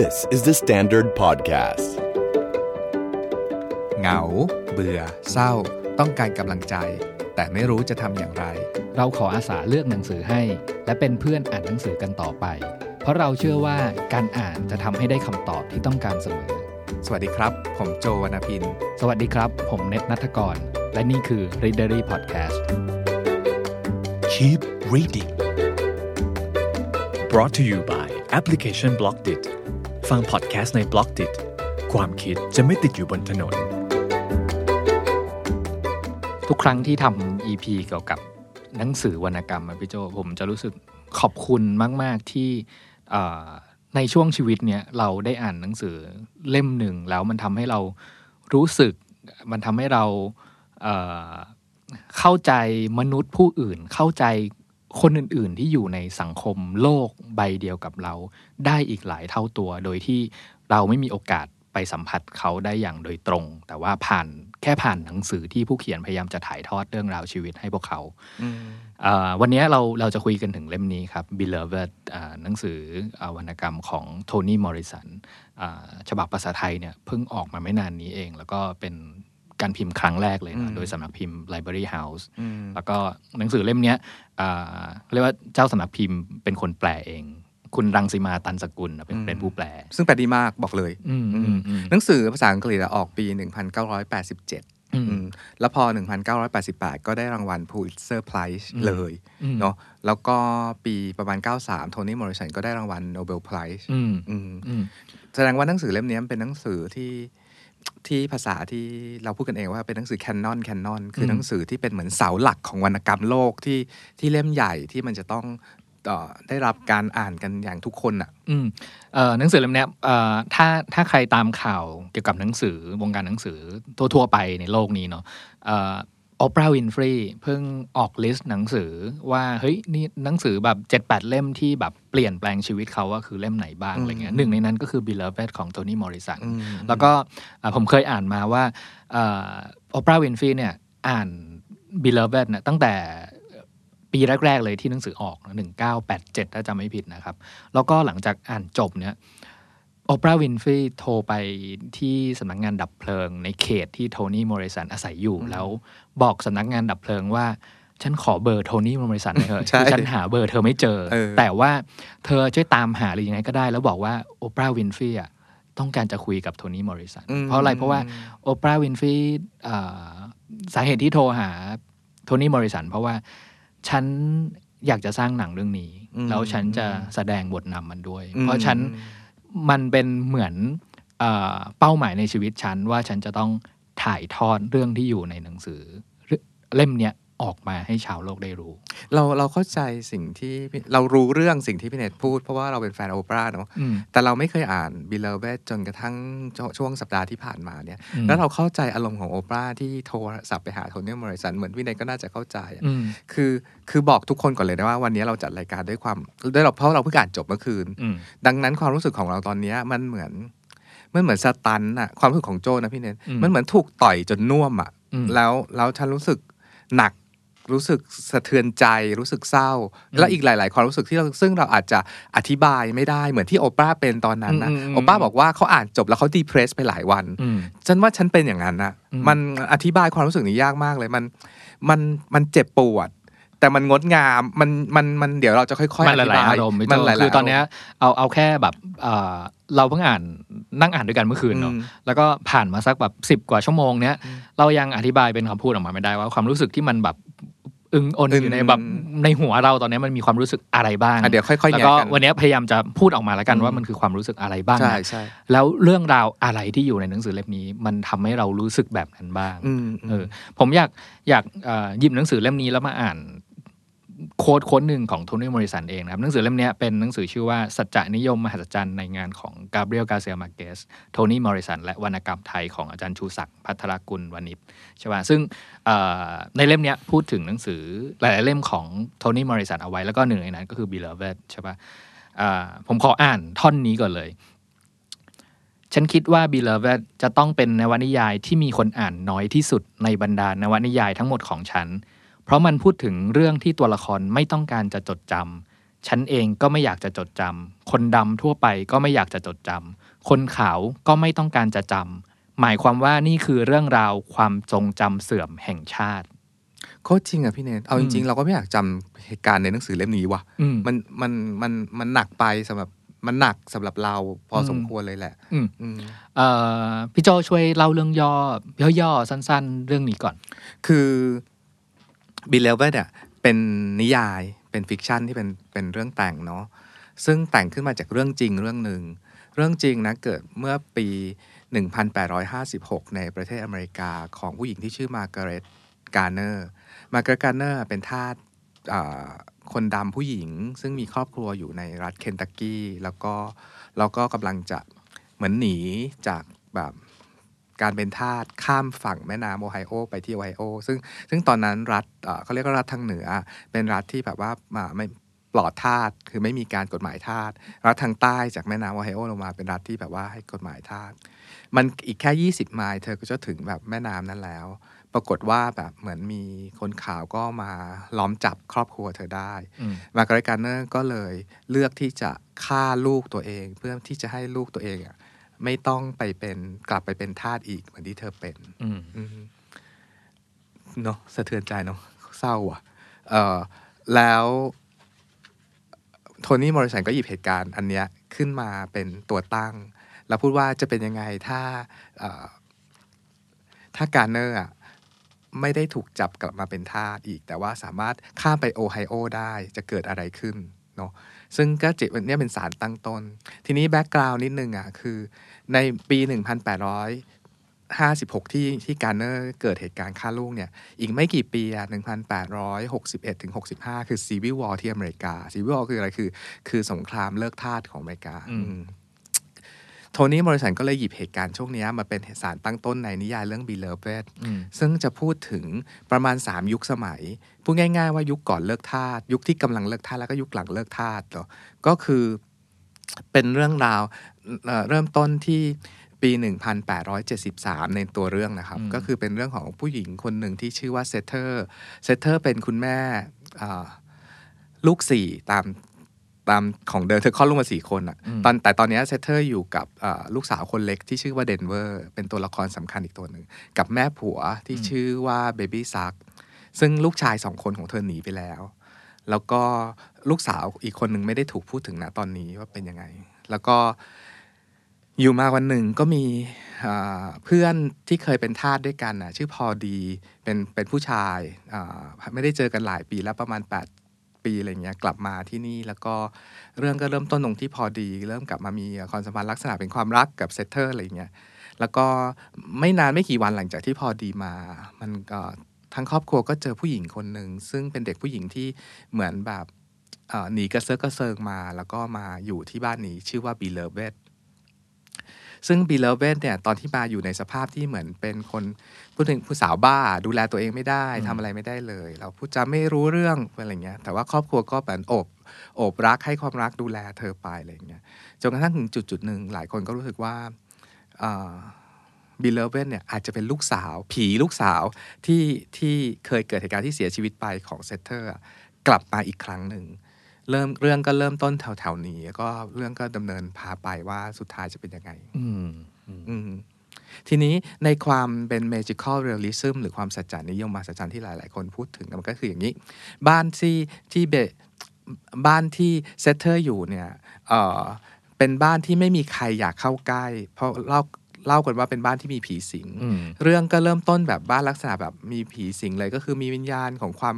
This is the Standard Podcast เหงาเบื่อเศร้าต้องการกำลังใจแต่ไม่รู้จะทำอย่างไรเราขออาสาเลือกหนังสือให้และเป็นเพื่อนอ่านหนังสือกันต่อไปเพราะเราเชื่อว่าการอ่านจะทำให้ได้คำตอบที่ต้องการเสมอสวัสดีครับผมโจวรรณพินสวัสดีครับผมเนตณัฐกรและนี่คือ Readery Podcast Keep Reading Brought to you by Application Blockdit ฟัง podcast ใน Blockdit ความคิดจะไม่ติดอยู่บนถนนทุกครั้งที่ทำ EP เกี่ยวกับหนังสือวรรณกรรมพี่โจผมจะรู้สึกขอบคุณมากๆที่ในช่วงชีวิตเนี่ยเราได้อ่านหนังสือเล่มหนึ่งแล้วมันทำให้เรารู้สึกมันทำให้เราเข้าใจมนุษย์ผู้อื่นเข้าใจคนอื่นๆที่อยู่ในสังคมโลกใบเดียวกับเราได้อีกหลายเท่าตัวโดยที่เราไม่มีโอกาสไปสัมผัสเขาได้อย่างโดยตรงแต่ว่าผ่านหนังสือที่ผู้เขียนพยายามจะถ่ายทอดเรื่องราวชีวิตให้พวกเขาวันนี้เราจะคุยกันถึงเล่มนี้ครับ Beloved หนังสือวรรณกรรมของโทนี่มอริสันฉบับภาษาไทยเนี่ยเพิ่งออกมาไม่นานนี้เองแล้วก็เป็นการพิมพ์ครั้งแรกเลยนะโดยสำนักพิมพ์ Library House แล้วก็หนังสือเล่มนี้เรียกว่าเจ้าสำนักพิมพ์เป็นคนแปลเองคุณรังสีมาตันสกุลเป็นผู้แปลซึ่งแปลดีมากบอกเลยหนังสือภาษาอังกฤษออกปี 1987 แล้วพอ 1988 ก็ได้รางวัล Pulitzer Prize เลยเนาะแล้วก็ปีประมาณ 93 โทนี่มอริสันก็ได้รางวัล Nobel Prize แสดงว่าหนังสือเล่มนี้เป็นหนังสือที่ภาษาที่เราพูดกันเองว่าเป็นหนังสือแคนนอนคือหนังสือที่เป็นเหมือนเสาหลักของวรรณกรรมโลกที่เล่มใหญ่ที่มันจะต้องได้รับการอ่านกันอย่างทุกคนอ่ะหนังสือเล่มนี้ถ้าใครตามข่าวเกี่ยวกับหนังสือวงการหนังสือทั่วไปในโลกนี้เนาะออปราห์วินฟรีย์เพิ่งออกลิสต์หนังสือว่าเฮ้ยนี่หนังสือแบบ 7-8 เล่มที่แบบเปลี่ยนแปลงชีวิตเขาว่าคือเล่มไหนบ้างอะไรเงี้ยหนึ่งในนั้นก็คือ Beloved ของโทนี่มอริสันแล้วก็ผมเคยอ่านมาว่าออปราห์วินฟรีย์เนี่ยอ่าน Beloved เนี่ยตั้งแต่ปีแรกๆเลยที่หนังสือออก1987ถ้าจำไม่ผิดนะครับแล้วก็หลังจากอ่านจบเนี่ยโอปราห์วินฟรีย์โทรไปที่สำนักงานดับเพลิงในเขตที่โทนี่มอริสันอาศัยอยู่แล้วบอกสำนักงานดับเพลิงว่าฉันขอเบอร์โทนี่มอริสันหน่อยเถอะฉันหาเบอร์เธอไม่เจอแต่ว่าเธอช่วยตามหาหรือยังไงก็ได้แล้วบอกว่าโอปราห์วินฟรีย์ต้องการจะคุยกับโทนี่มอริสันเพราะอะไรเพราะว่าโอปราห์วินฟรีย์สาเหตุที่โทรหาโทนี่มอริสันเพราะว่าฉันอยากจะสร้างหนังเรื่องนี้แล้วฉันจะแสดงบทนำมันด้วยเพราะฉันมันเป็นเหมือนเป้าหมายในชีวิตฉันว่าฉันจะต้องถ่ายทอดเรื่องที่อยู่ในหนังสือเล่มเนี้ยออกมาให้ชาวโลกได้รู้เราเข้าใจสิ่งที่เรารู้เรื่องสิ่งที่พี่เนตพูดเพราะว่าเราเป็นแฟนโอปราเนาะแต่เราไม่เคยอ่าน Beloved จนกระทั่งช่วงสัปดาห์ที่ผ่านมาเนี่ยแล้วเราเข้าใจอารมณ์ของโอปราที่โทรศัพท์ไปหาโทนี่มอริสันเหมือนพี่เนตก็น่าจะเข้าใจคือบอกทุกคนก่อนเลยนะว่าวันนี้เราจัดรายการด้วยเพราะเราเพิ่งอ่านจบเมื่อคืนดังนั้นความรู้สึกของเราตอนนี้มันเหมือนสตันอะความรู้สึกของโจนะพี่เนตมันเหมือนถูกต่อยจนน่วมอะแล้วฉันรู้สึกหนักรู้สึกสะเทือนใจรู้สึกเศร้าและอีกหลายๆความรู้สึกที่เราอาจจะอธิบายไม่ได้เหมือนที่โอปราเป็นตอนนั้นนะโอปราบอกว่าเขาอ่านจบแล้วเขาดีเพรสไปหลายวันฉันว่าฉันเป็นอย่างนั้นนะมันอธิบายความรู้สึกนี้ยากมากเลยมันเจ็บปวดแต่มันงดงามมันเดี๋ยวเราจะค่อยๆอธิบายอารมณ์มันหลายๆคือตอนนี้เอาแค่แบบเราเพิ่งอ่านนั่งอ่านด้วยกันเมื่อคืนเนาะแล้วก็ผ่านมาสักแบบ10กว่าชั่วโมงเนี้ยเรายังอธิบายเป็นคำพูดออกมาไม่ได้ว่าความรู้สึกที่มันแบบอึงอ่อนอยู่ในแบบในหัวเราตอนนี้มันมีความรู้สึกอะไรบ้างเดี๋ยวค่อยๆแล้วก็วันนี้พยายามจะพูดออกมาแล้วกันว่ามันคือความรู้สึกอะไรบ้างใช่ๆแล้วเรื่องราวอะไรที่อยู่ในหนังสือเล่มนี้มันทำให้เรารู้สึกแบบนั้นบ้างผมอยากหยิบหนังสือเล่มนี้แล้วมาอ่านโค้ดหนึ่งของโทนี่มอริสันเองนะครับหนังสือเล่มนี้เป็นหนังสือชื่อว่าสัจจะนิยมมหัศจรรย์ในงานของกาเบรียล กาเซีย มาร์เกสโทนี่มอริสันและวรรณกรรมไทยของอาจารย์ชูศักดิ์ภัทรกุลวณิชใช่ป่ะซึ่งในเล่มนี้พูดถึงหนังสือหลายๆเล่มของโทนี่มอริสันเอาไว้แล้วก็หนึ่งในนั้นก็คือ Beloved ใช่ป่ะผมขออ่านท่อนนี้ก่อนเลยฉันคิดว่า Beloved จะต้องเป็นนวนิยายที่มีคนอ่านน้อยที่สุดในบรรดานวนิยายทั้งหมดของฉันเพราะมันพูดถึงเรื่องที่ตัวละครไม่ต้องการจะจดจ ฉันเองก็ไม่อยากจะจดจำคนดำทั่วไปก็ไม่อยากจะจดจำคนขาวก็ไม่ต้องการจะจำหมายความว่านี่คือเรื่องราวความทรงจำเสื่อมแห่งชาติโคตรจริงอ่ะพี่เนทเอาจริงๆเราก็ไม่อยากจำเหตุการณ์ในหนังสือเล่มนี้ว่ะมันหนักไปสำหรับมันหนักสำหรับเราพอสมควรเลยแหละพี่โจช่วยเล่าเรื่องย่อสั้นๆเรื่องนี้ก่อนคือบิลเลเวตเนี่ยเป็นนิยายเป็นฟิกชันที่เป็นเรื่องแต่งเนาะซึ่งแต่งขึ้นมาจากเรื่องจริงเรื่องหนึ่งเรื่องจริงนะเกิดเมื่อปี1856ในประเทศอเมริกาของผู้หญิงที่ชื่อมาร์กาเร็ตการ์เนอร์มาร์กาเร็ตการ์เนอร์เป็นทาสคนดำผู้หญิงซึ่งมีครอบครัวอยู่ในรัฐเคนตักกี้แล้วก็กำลังจะเหมือนหนีจากแบบการเป็นทาสข้ามฝั่งแม่น้ำโอไฮโอไปที่โอไฮโอซึ่งตอนนั้นรัฐเขาเรียกว่ารัฐทางเหนือเป็นรัฐที่แบบว่าไม่ปลอดทาสคือไม่มีการกฎหมายทาสรัฐทางใต้จากแม่น้ำโอไฮโอลงมาเป็นรัฐที่แบบว่าให้กฎหมายทาสมันอีกแค่20ไมล์เธอก็จะถึงแบบแม่น้ำนั้นแล้วปรากฏว่าแบบเหมือนมีคนขาวก็มาล้อมจับครอบครัวเธอได้มาร์กาเร็ต การ์เนอร์ก็เลยเลือกที่จะฆ่าลูกตัวเองเพื่อที่จะให้ลูกตัวเองอ่ะไม่ต้องไปเป็นกลับไปเป็นทาสอีกเหมือนที่เธอเป็นเนาะสะเทือนใจเนาะเศร้าอ่ะแล้วโทนี่มอริสันก็หยิบเหตุการณ์อันเนี้ยขึ้นมาเป็นตัวตั้งแล้วพูดว่าจะเป็นยังไงถ้าการ์เนอร์อ่ะไม่ได้ถูกจับกลับมาเป็นทาสอีกแต่ว่าสามารถข้ามไปโอไฮโอได้จะเกิดอะไรขึ้นเนาะซึ่งก็จิตวันนี้เป็นสารตั้งต้นทีนี้แบ็กกราวน์นิดนึงอ่ะคือในปี1856ที่การ์เนอร์เกิดเหตุการณ์ฆ่าลูกเนี่ยอีกไม่กี่ปีอ่ะ1861ถึง65คือซีวิลวอร์ที่อเมริกาซีวิลวอร์คืออะไรคือสงครามเลิกทาสของอเมริกาโทนี่มอริสันก็เลยหยิบเหตุการณ์ช่วงนี้มาเป็นสารตั้งต้นในนิยายเรื่อง Beloved ซึ่งจะพูดถึงประมาณ3ยุคสมัยพูดง่ายๆว่ายุคก่อนเลิกทาสยุคที่กำลังเลิกทาสแล้วก็ยุคหลังเลิกทาสก็คือเป็นเรื่องราวเริ่มต้นที่ปี1873ในตัวเรื่องนะครับก็คือเป็นเรื่องของผู้หญิงคนหนึ่งที่ชื่อว่าเซเทอร์เป็นคุณแม่ลูก4ตามของเดิมเธอคลอดลูกมา4คนอ่ะแต่ตอนนี้เซเทอร์อยู่กับลูกสาวคนเล็กที่ชื่อว่าเดนเวอร์เป็นตัวละครสำคัญอีกตัวหนึ่งกับแม่ผัวที่ชื่อว่าเบบี้ซักซึ่งลูกชาย2คนของเธอหนีไปแล้วก็ลูกสาวอีกคนหนึ่งไม่ได้ถูกพูดถึงนะตอนนี้ว่าเป็นยังไงแล้วก็อยู่มาวันหนึ่งก็มีเพื่อนที่เคยเป็นทาสด้วยกันอ่ะชื่อพอดีเป็นผู้ชายไม่ได้เจอกันหลายปีแล้วประมาณ8 ปีอะไรเงี้ยกลับมาที่นี่แล้วก็เรื่องก็เริ่มต้นตรงที่พอดีเริ่มกลับมามีความสัมพันธ์ลักษณะเป็นความรักกับเซตเตอร์อะไรเงี้ยแล้วก็ไม่นานไม่กี่วันหลังจากที่พอดีมามันก็ทั้งครอบครัวก็เจอผู้หญิงคนหนึ่งซึ่งเป็นเด็กผู้หญิงที่เหมือนแบบหนีกระเซาะกระเซิงมาแล้วก็มาอยู่ที่บ้านนี้ชื่อว่าบีเลเวตซึ่งบีเลเวตเนี่ยตอนที่มาอยู่ในสภาพที่เหมือนเป็นคนผู้สาวบ้าดูแลตัวเองไม่ได้ทำอะไรไม่ได้เลยเราพูดจาไม่รู้เรื่องอะไรเงี้ยแต่ว่าครอบครัวก็แบบโอบรักให้ความรักดูแลเธอไปอะไรเงี้ยจนกระทั่งถึงจุดหนึ่งหลายคนก็รู้สึกว่าบีเลเวตเนี่ยอาจจะเป็นลูกสาวที่เคยเกิดเหตุการณ์ที่เสียชีวิตไปของเซเทอร์กลับมาอีกครั้งหนึ่งเรื่องก็เริ่มต้นแถวนี้แล้วก็เรื่องก็ดำเนินพาไปว่าสุดท้ายจะเป็นยังไงทีนี้ในความเป็น magical realism หรือความสัจจานิยมมหัศจรรย์ที่หลายๆคนพูดถึงมันก็คืออย่างนี้บ้านที่เซตเตอร์อยู่เนี่ยเป็นบ้านที่ไม่มีใครอยากเข้าใกล้เพราะเล่ากันว่าเป็นบ้านที่มีผีสิงเรื่องก็เริ่มต้นแบบบ้านลักษณะแบบมีผีสิงเลยก็คือมีวิญญาณของความ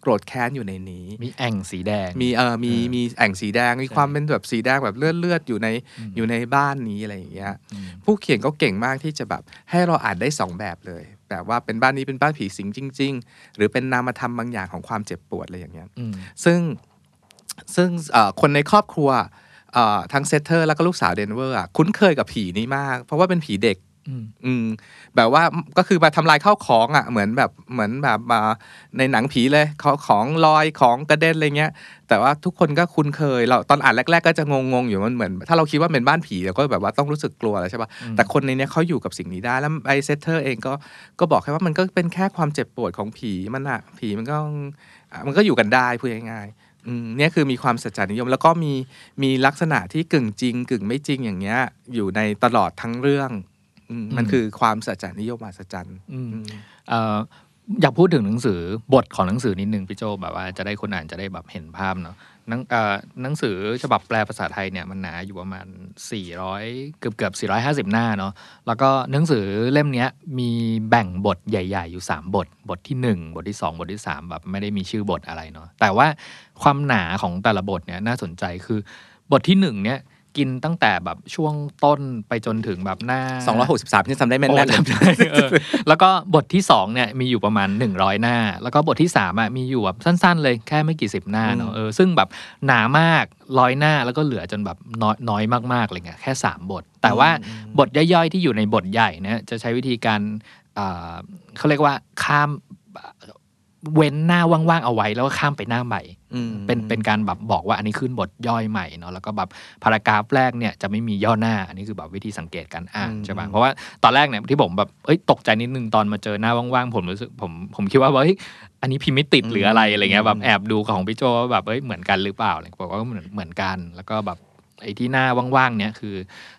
โกรธแค้นอยู่ในนี้มีแอ่งสีแดงมีแอ่งสีแดงมีความเป็นแบบสีแดงแบบเลือดอยู่ในบ้านนี้อะไรอย่างเงี้ยผู้เขียนก็เก่งมากที่จะแบบให้เราอ่านได้2แบบเลยแบบว่าเป็นบ้านนี้เป็นบ้านผีสิงจริงๆหรือเป็นนามธรรมบางอย่างของความเจ็บปวดอะไรอย่างเงี้ยซึ่งคนในครอบครัวทั้งเซตเตอร์แล้วก็ลูกสาวเดนเวอร์คุ้นเคยกับผีนี้มากเพราะว่าเป็นผีเด็กแบบว่าก็คือมาทำลายข้าวของอ่ะเหมือนแบบในหนังผีเลยของลอยของกระเด็นอะไรเงี้ยแต่ว่าทุกคนก็คุ้นเคยเราตอนอ่านแรกๆก็จะงงอยู่มันเหมือนถ้าเราคิดว่าเป็นบ้านผีเราก็แบบว่าต้องรู้สึกกลัวแล้วใช่ป่ะแต่คนในเนี้ยเขาอยู่กับสิ่งนี้ได้แล้วไอเซตเตอร์เองก็บอกแค่ว่ามันก็เป็นแค่ความเจ็บปวดของผีมันอ่ะผีมันก็อยู่กันได้พูดง่ายๆ เนี่ยคือมีความสัจจานิยมแล้วก็มีลักษณะที่กึ่งจริงกึ่งไม่จริงอย่างเงี้ยอยู่ในตลอดทั้งเรื่องมันคือความสัจจานิยมมหัศจรรย์อยากพูดถึงหนังสือบทของหนังสือนิดนึงพี่โจแบบว่าจะได้คนอ่านจะได้แบบเห็นภาพเนาะหนังสือฉบับแปลภาษาไทยเนี่ยมันหนาอยู่ประมาณ400เกือบ450หน้าเนาะแล้วก็หนังสือเล่มนี้มีแบ่งบทใหญ่ๆอยู่3บทบทที่1บทที่2บทที่3แบบไม่ได้มีชื่อบทอะไรเนาะแต่ว่าความหนาของแต่ละบทเนี่ยน่าสนใจคือบทที่1เนี่ยกินตั้งแต่แบบช่วงต้นไปจนถึงแบบหน้า263ที่จำได้แม่นๆแล้วก็บทที่2เนี่ยมีอยู่ประมาณ100หน้าแล้วก็บทที่3อ่ะมีอยู่แบบสั้นๆเลยแค่ไม่กี่สิบหน้าเนาะซึ่งแบบหนามาก100หน้าแล้วก็เหลือจนแบบน้อยมากๆเลยไงแค่3บทแต่ว่าบทย่อยๆที่อยู่ในบทใหญ่เนี่ยจะใช้วิธีการเขาเรียกว่าข้ามเว้นหน้าว่างๆเอาไว้แล้วก็ข้ามไปหน้าใหม่เป็นการแบบบอกว่าอันนี้ขึ้นบทย่อยใหม่เนาะแล้วก็แบบพารากราฟแรกเนี่ยจะไม่มีย่อหน้าอันนี้คือแบบวิธีสังเกตการอ่านใช่ป่ะเพราะว่าตอนแรกเนี่ยที่ผมแบบตกใจนิดนึงตอนมาเจอหน้าว่างๆผมรู้สึกผมคิดว่าอันนี้พิมพ์ไม่ติดหรืออะไรอะไรเงี้ยแบบแอบดูของพี่โจว่าแบบเหมือนกันหรือเปล่าอะไรบอกว่าเหมือนกันแล้วก็แบบไอ้ที่หน้าว่างๆเนี่ยคือ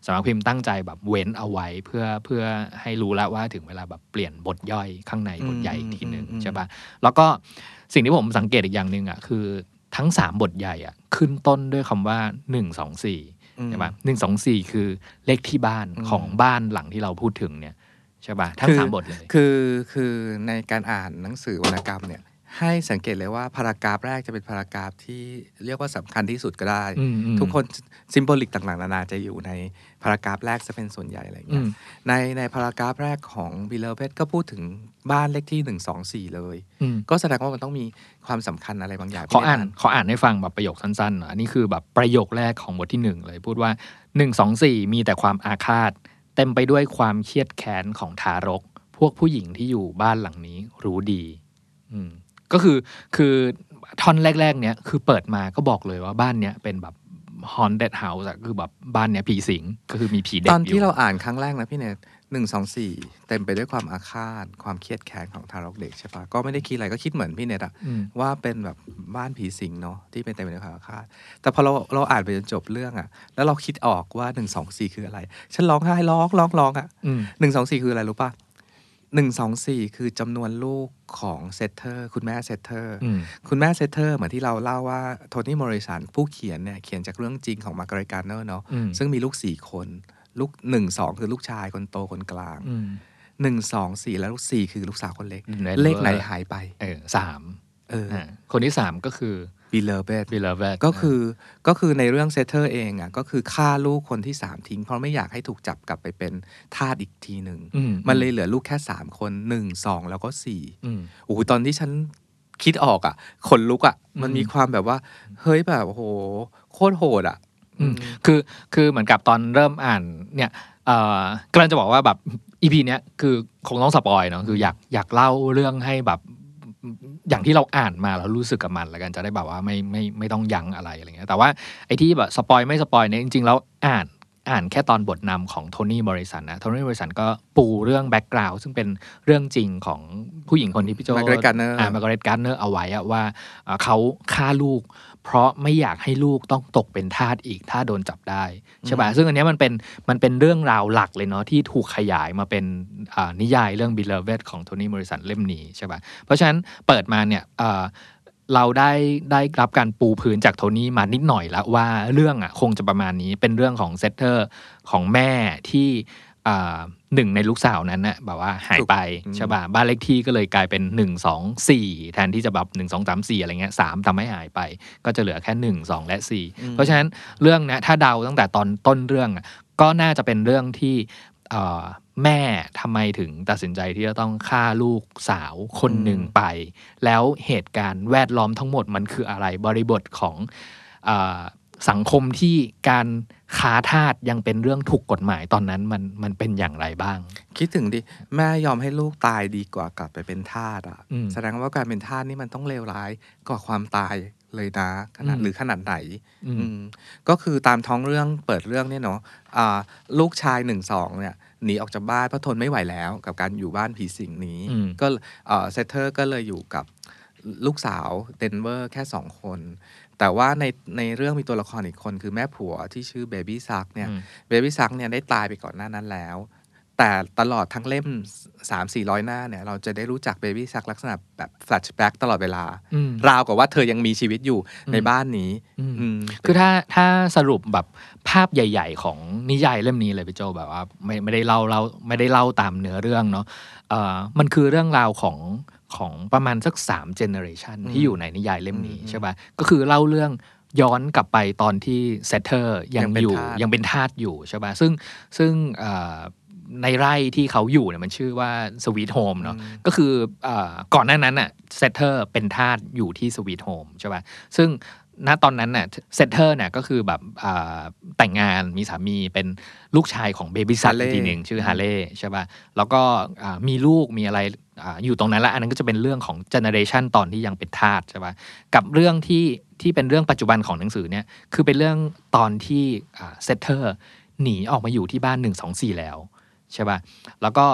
สำนักพิมพ์ตั้งใจแบบเว้นเอาไว้เพื่อให้รู้แล้วว่าถึงเวลาแบบเปลี่ยนบทย่อยข้างในบทใหญ่อีกทีนึงใช่ป่ะแล้วก็สิ่งที่ผมสังเกตอีกอย่างนึงอ่ะคือทั้ง3บทใหญ่อ่ะขึ้นต้นด้วยคำว่า124ใช่ป่ะ124คือเลขที่บ้านของบ้านหลังที่เราพูดถึงเนี่ยใช่ป่ะทั้ง3บทเลยคือในการอ่านหนังสือวรรณกรรมเนี่ยให้สังเกตเลยว่าพารากราฟแรกจะเป็นพารากราฟที่เรียกว่าสำคัญที่สุดก็ได้ทุกคนซิมโบลิกต่างๆนานาจะอยู่ในพารากราฟแรกจะเป็นส่วนใหญ่อะไรอย่างเงี้ยในพารากราฟแรกของบิลเลอร์เพชก็พูดถึงบ้านเลขที่124เลยก็แสดงว่ามันต้องมีความสำคัญอะไรบางอย่างขออ่านให้ฟังแบบประโยคสั้นๆอันนี้คือแบบประโยคแรกของบทที่1เลยพูดว่า124มีแต่ความอาฆาตเต็มไปด้วยความเครียดแค้นของทารกพวกผู้หญิงที่อยู่บ้านหลังนี้รู้ดีก็คือท่อนแรกๆเนี่ยคือเปิดมาก็บอกเลยว่าบ้านเนี้ยเป็นแบบ haunted house อะคือแบบบ้านเนี้ยผีสิงก็คือมีผีเด็กอยู่ตอนที่เราอ่านครั้งแรกนะพี่เนท124เต็มไปด้วยความอาฆาตความเครียดแค้นของทารกเด็กใช่ปะก็ไม่ได้คิดอะไรก็คิดเหมือนพี่เนทอะว่าเป็นแบบบ้านผีสิงเนาะที่เป็นเต็มไปด้วยความอาฆาตแต่พอเราอ่านไปจนจบเรื่องอะแล้วเราคิดออกว่า124คืออะไรฉันร้องไห้ร้องอะ124คืออะไรรู้ปะ124คือจำนวนลูกของเซตเตอร์คุณแม่เซตเตอร์เหมือนที่เราเล่าว่าโทนี่มอริสันผู้เขียนเนี่ยเขียนจากเรื่องจริงของมาร์กาเร็ต การ์เนอร์เนาะซึ่งมีลูก4คนลูก1-2คือลูกชายคนโตคนกลาง1-2-4แล้วลูก4คือลูกสาวคนเล็กเลขไหนหายไป3คนที่3ก็คือบิลเลอร์เบตก็คือในเรื่องเซตเตอร์เองอ่ะก็คือฆ่าลูกคนที่3ทิ้งเพราะไม่อยากให้ถูกจับกลับไปเป็นทาสอีกทีหนึ่งมันเลยเหลือลูกแค่3คน1 2แล้วก็4โอ้โหตอนที่ฉันคิดออกอ่ะขนลุกอ่ะมันมีความแบบว่าเฮ้ยแบบโอ้โหโคตรโหดอ่ะคือเหมือนกับตอนเริ่มอ่านเนี่ยกำลังจะบอกว่าแบบ EP เนี้ยคือคงต้องสปอยเนาะคืออยากเล่าเรื่องให้แบบอย่างที่เราอ่านมาแล้วรู้สึกกับมันแล้วกันจะได้แบบว่าไม่ต้องยั้งอะไรอะไรเงี้ยแต่ว่าไอ้ที่แบบสปอยไม่สปอยเนี่ยจริงๆแล้วอ่านแค่ตอนบทนำของโทนี่มอริสันนะโทนี่มอริสันก็ปูเรื่องแบ็กกราวด์ซึ่งเป็นเรื่องจริงของผู้หญิงคนที่พี่โจมาร์กาเร็ต การ์เนอร์เอาไว้ว่าเขาฆ่าลูกเพราะไม่อยากให้ลูกต้องตกเป็นทาสอีกถ้าโดนจับได้ใช่ป่ะซึ่งอันนี้มันเป็นเรื่องราวหลักเลยเนาะที่ถูกขยายมาเป็นนิยายเรื่อง Beloved ของโทนี่มอริสันเล่มนี้ใช่ป่ะเพราะฉะนั้นเปิดมาเนี่ยเราได้รับการปูพื้นจากโทนี่มานิดหน่อยแล้วว่าเรื่องอ่ะคงจะประมาณนี้เป็นเรื่องของเซตเตอร์ของแม่ที่หนึ่งในลูกสาวนั้นน่ะแบบว่าหายไปใช่ป่ะบ้านเลขที่ก็เลยกลายเป็น124แทนที่จะแบบ1234อะไรเงี้ย3ทำให้หายไปก็จะเหลือแค่1 2และ4เพราะฉะนั้นเรื่องนะถ้าเดาตั้งแต่ตอนต้นเรื่องอ่ะก็น่าจะเป็นเรื่องที่แม่ทำไมถึงตัดสินใจที่จะต้องฆ่าลูกสาวคนหนึ่งไปแล้วเหตุการณ์แวดล้อมทั้งหมดมันคืออะไรบริบทของสังคมที่การค้าทาสยังเป็นเรื่องถูกกฎหมายตอนนั้นมันเป็นอย่างไรบ้างคิดถึงดิแม่ยอมให้ลูกตายดีกว่ากลับไปเป็นทาสอ่ะแสดงว่าการเป็นทาสนี่มันต้องเลวร้ายกว่าความตายเลยนะขนาดไหนก็คือตามท้องเรื่องเปิดเรื่องเนี่ยเนาะลูกชาย1-2เนี่ยหนีออกจากบ้านเพราะทนไม่ไหวแล้วกับการอยู่บ้านผีสิงนี้ก็เซตเตอร์ก็เลยอยู่กับลูกสาวเดนเวอร์แค่2คน แต่ว่าในเรื่องมีตัวละครอีกคนคือแม่ผัวที่ชื่อเบบี้ซักเนี่ยเบบี้ซักเนี่ยได้ตายไปก่อนหน้านั้นแล้วแต่ตลอดทั้งเล่ม 300-400 หน้าเนี่ยเราจะได้รู้จักเบบี้ซักลักษณะแบบแฟลชแบ็กตลอดเวลาราวกับว่าเธอยังมีชีวิตอยู่ในบ้านนี้คือถ้าสรุปแบบภาพใหญ่ๆของนิยายเล่มนี้เลยพี่โจแบบว่าไม่ได้เล่าตามเนื้อเรื่องเนาะมันคือเรื่องราวของประมาณสัก3เจเนอเรชันที่อยู่ในนิยายเล่มนี้ใช่ป่ะก็คือเล่าเรื่องย้อนกลับไปตอนที่เซตเตอร์ยังเป็นทาสอยู่ใช่ป่ะซึ่งในไร่ที่เขาอยู่เนี่ยมันชื่อว่าสวีทโฮมเนาะก็คือก่อนหน้านั้นน่ะเซตเตอร์เป็นทาสอยู่ที่สวีทโฮมใช่ป่ะซึ่งณตอนนั้นน่ะเซตเตอร์น่ะก็คือแบบแต่งงานมีสามีเป็นลูกชายของเบบี้ซักทีนึงชื่อฮาเล่ใช่ป่ะแล้วก็มีลูกมีอะไรอยู่ตรงนั้นแล้วอันนั้นก็จะเป็นเรื่องของเจเนอเรชันตอนที่ยังเป็นทาสใช่ป่ะกับเรื่องที่เป็นเรื่องปัจจุบันของหนังสือเนี่ยคือเป็นเรื่องตอนที่เซตเตอร์หนีออกมาอยู่ที่บ้าน1-2-4แล้วใช่ป่ะแล้วก็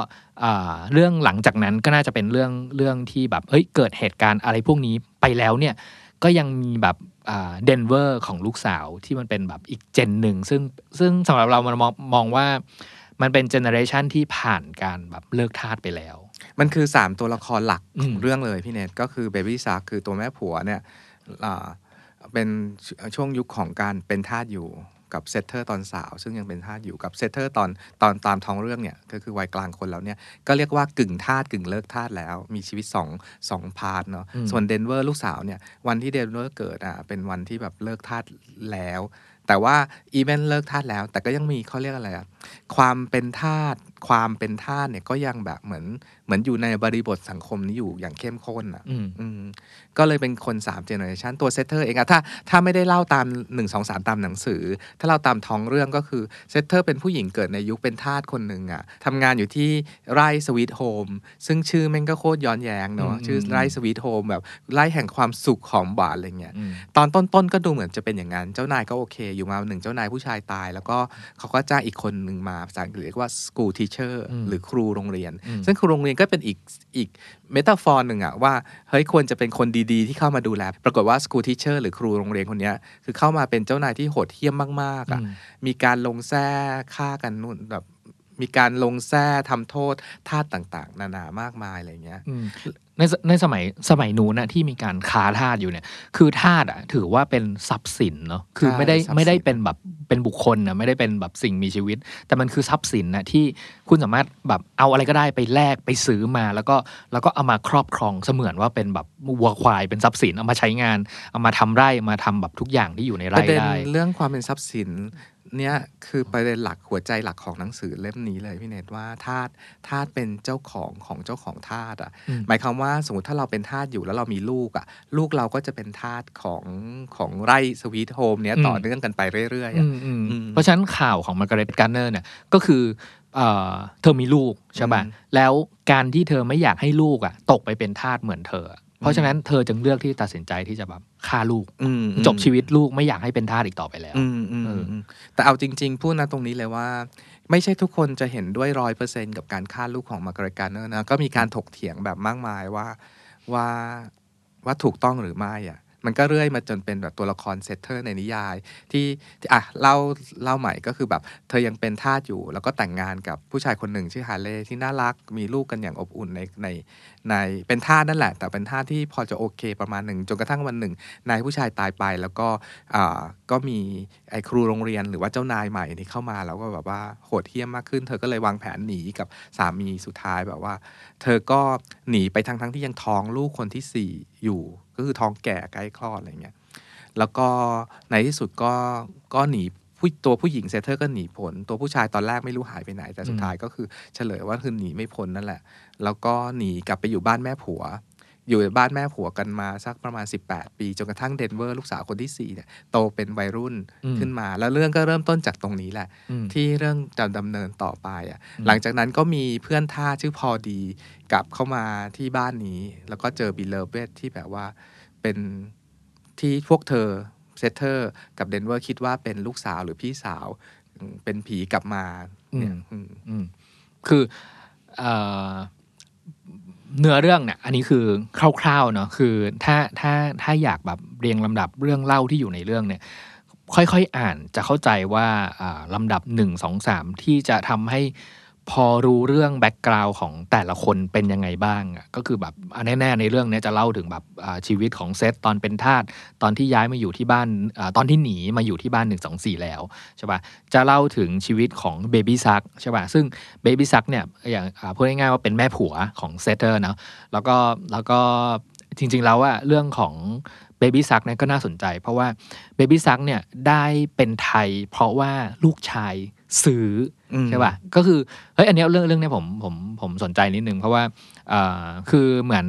เรื่องหลังจากนั้นก็น่าจะเป็นเรื่องที่แบบเฮ้ยเกิดเหตุการณ์อะไรพวกนี้ไปแล้วเนี่ยก็ยังมีแบบเดนเวอร์ของลูกสาวที่มันเป็นแบบอีกเจนหนึ่งซึ่งสำหรับเรามันมองว่ามันเป็นเจเนอเรชันที่ผ่านการแบบเลิกทาสไปแล้วมันคือ3ตัวละครหลักของเรื่องเลยพี่เนทก็คือเบบี้ซักคือตัวแม่ผัวเนี่ยเป็นช่วงยุคของการเป็นทาสอยู่กับเซตเตอร์ตอนสาวซึ่งยังเป็นทาสอยู่กับเซตเตอร์ตอนตามท้องเรื่องเนี่ยก็คือวัยกลางคนแล้วเนี่ยก็เรียกว่ากึ่งทาสกึ่งเลิกทาสแล้วมีชีวิตสองพาร์ทเนาะส่วนเดนเวอร์ลูกสาวเนี่ยวันที่เดนเวอร์เกิดเป็นวันที่แบบเลิกทาสแล้วแต่ว่าอีเวนต์เลิกทาสแล้วแต่ก็ยังมีเขาเรียกอะไรอะความเป็นทาสเนี่ยก็ยังแบบเหมือนอยู่ในบริบทสังคมนี้อยู่อย่างเข้มข้นอ่ะก็เลยเป็นคน3เจเนอเรชันตัวเซตเตอร์เองอะถ้าไม่ได้เล่าตาม1 2 3ตามหนังสือถ้าเราตามท้องเรื่องก็คือเซตเตอร์เป็นผู้หญิงเกิดในยุคเป็นทาสคนหนึ่งอะทำงานอยู่ที่ไร่สวีทโฮมซึ่งชื่อแม่งก็โคตรย้อนแย้งเนาะชื่อไร่สวีทโฮมแบบไร่แห่งความสุขหอมหวานอะไรเงี้ยตอนต้นๆก็ดูเหมือนจะเป็นอย่างนั้นเจ้านายก็โอเคอยู่มา1เจ้านายผู้ชายตายแล้วก็เขาก็จ้างอีกคนนึงมาภาษาอังกฤษเรียกว่า school teacher หรือครูโรงเรียนซึ่งครูโรงเรียนก็เป็นอีกเมตาฟอร์หนึ่งอะว่าเฮ้ยควรจะเป็นคนดีๆที่เข้ามาดูแลปรากฏว่า school teacher หรือครูโรงเรียนคนนี้คือเข้ามาเป็นเจ้านายที่โหดเหี้ยมมากๆอะมีการลงแซ่ฆ่ากันนู่นแบบมีการลงแซ่ทำโทษทาสต่างๆนานามากมายอะไรเงี้ยในสมัยนู้นนะที่มีการค้าทาสอยู่เนี่ยคือทาสอ่ะถือว่าเป็นทรัพย์สินเนาะคือไม่ได้เป็นแบบเป็นบุคคลนะไม่ได้เป็นแบบสิ่งมีชีวิตแต่มันคือทรัพย์สินนะที่คุณสามารถแบบเอาอะไรก็ได้ไปแลกไปซื้อมาแล้วก็เอามาครอบครองเสมือนว่าเป็นแบบวัวควายเป็นทรัพย์สินเอามาใช้งานเอามาทำไร่มาทำแบบทุกอย่างที่อยู่ในไร่ได้ประเด็นเรื่องความเป็นทรัพย์สินเนี่ยคือประเด็นหลักหัวใจหลักของหนังสือเล่มนี้เลยพี่เนทว่าทาสเป็นเจ้าของเจ้าของทาสอ่ะหมายความว่าสมมติถ้าเราเป็นทาสอยู่แล้วเรามีลูกอ่ะลูกเราก็จะเป็นทาสของไร่สวีทโฮมเนี้ยต่อเนื่องกันไปเรื่อยๆอ่ะเพราะฉะนั้นข่าวของมาร์กาเร็ตการ์เนอร์เนี่ยก็คือเธอมีลูกใช่ป่ะแล้วการที่เธอไม่อยากให้ลูกอ่ะตกไปเป็นทาสเหมือนเธอเพราะฉะนั้นเธอจึงเลือกที่ตัดสินใจที่จะแบบฆ่าลูกจบชีวิตลูกไม่อยากให้เป็นทาสอีกต่อไปแล้วแต่เอาจริงๆพูดนะตรงนี้เลยว่าไม่ใช่ทุกคนจะเห็นด้วย 100% กับการฆ่าลูกของมาร์กาเร็ต การ์เนอร์นะก็มีการถกเถียงแบบมากมายว่าถูกต้องหรือไม่อ่ะมันก็เรื่อยมาจนเป็นแบบตัวละครเซตเตอร์ในนิยายที่อ่ะเล่าใหม่ก็คือแบบเธอยังเป็นทาสอยู่แล้วก็แต่งงานกับผู้ชายคนหนึ่งชื่อฮาเล่ที่น่ารักมีลูกกันอย่างอบอุ่นในเป็นทาสนั่นแหละแต่เป็นทาสที่พอจะโอเคประมาณหนึ่งจนกระทั่งวันหนึ่งนายผู้ชายตายไปแล้วก็มีไอ้ครูโรงเรียนหรือว่าเจ้านายใหม่นี่เข้ามาแล้วก็แบบว่าโหดเหี้ยมมากขึ้นเธอก็เลยวางแผนหนีกับสามีสุดท้ายแบบว่าเธอก็หนีไปทั้งที่ยังท้องลูกคนที่4อยู่ก็คือท้องแก่ใกล้คลอดอะไรเงี้ยแล้วก็ในที่สุดก็หนีตัวผู้หญิงเซตเตอร์ก็หนีพ้นตัวผู้ชายตอนแรกไม่รู้หายไปไหนแต่สุดท้ายก็คือเฉลยว่าคือหนีไม่พ้นนั่นแหละแล้วก็หนีกลับไปอยู่บ้านแม่ผัวอยู่บ้านแม่ผัวกันมาสักประมาณ18ปีจนกระทั่งเดนเวอร์ลูกสาวคนที่4เนี่ยโตเป็นวัยรุ่นขึ้นมาแล้วเรื่องก็เริ่มต้นจากตรงนี้แหละที่เรื่องจะดำเนินต่อไปอ่ะหลังจากนั้นก็มีเพื่อนท่าชื่อพอดีกลับเข้ามาที่บ้านนี้แล้วก็เจอบิลเลอร์เบตที่แบบว่าเป็นที่พวกเธอเซตเตอร์กับเดนเวอร์คิดว่าเป็นลูกสาวหรือพี่สาวเป็นผีกลับมาเนี่ยคือ เนื้อเรื่องเนี่ยอันนี้คือคร่าวๆเนาะคือถ้าอยากแบบเรียงลำดับเรื่องเล่าที่อยู่ในเรื่องเนี่ยค่อยๆอ่านจะเข้าใจว่าลำดับ1 2 3ที่จะทำให้พอรู้เรื่องแบ็กกราวด์ของแต่ละคนเป็นยังไงบ้างก็คือแบบแน่ๆในเรื่องนี้จะเล่าถึงแบบชีวิตของเซธตอนเป็นทาสตอนที่ย้ายมาอยู่ที่บ้านตอนที่หนีมาอยู่ที่บ้าน1 2 4แล้วใช่ป่ะจะเล่าถึงชีวิตของเบบี้ซักใช่ป่ะซึ่งเบบี้ซักเนี่ยอย่างพูดง่ายๆว่าเป็นแม่ผัวของเซธเธอเนาะแล้วก็จริงๆแล้วว่าเรื่องของเบบี้ซักเนี่ยก็น่าสนใจเพราะว่าเบบี้ซักเนี่ยได้เป็นไทยเพราะว่าลูกชายซื้อใช่ป่ะก็คือเฮ้ยอันนี้เรื่องนี้ผมสนใจนิดนึงเพราะว่าคือเหมือน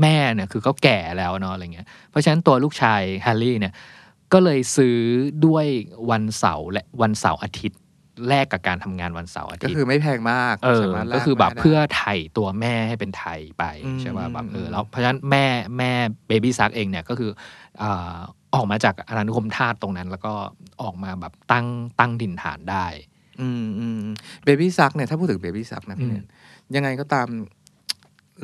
แม่เนี่ยคือเขาแก่แล้วเนาะอะไรเงี้ยเพราะฉะนั้นตัวลูกชายแฮร์รี่เนี่ยก็เลยซื้อด้วยวันเสาร์อาทิตย์แลกกับการทำงานวันเสาร์อาทิตย์ก็คือไม่แพงมากก็คือแบบเพื่อไถ่ตัวแม่ให้เป็นไทยไปใช่ป่ะแบบแล้วเพราะฉะนั้นแม่เบบี้ซักเองเนี่ยก็คือออกมาจากอาณานิคมทาสตรงนั้นแล้วก็ออกมาแบบตั้งถิ่นฐานได้เบบี้ซักเนี่ยถ้าพูดถึงเบบี้ซักนะพี่เนนยังไงก็ตาม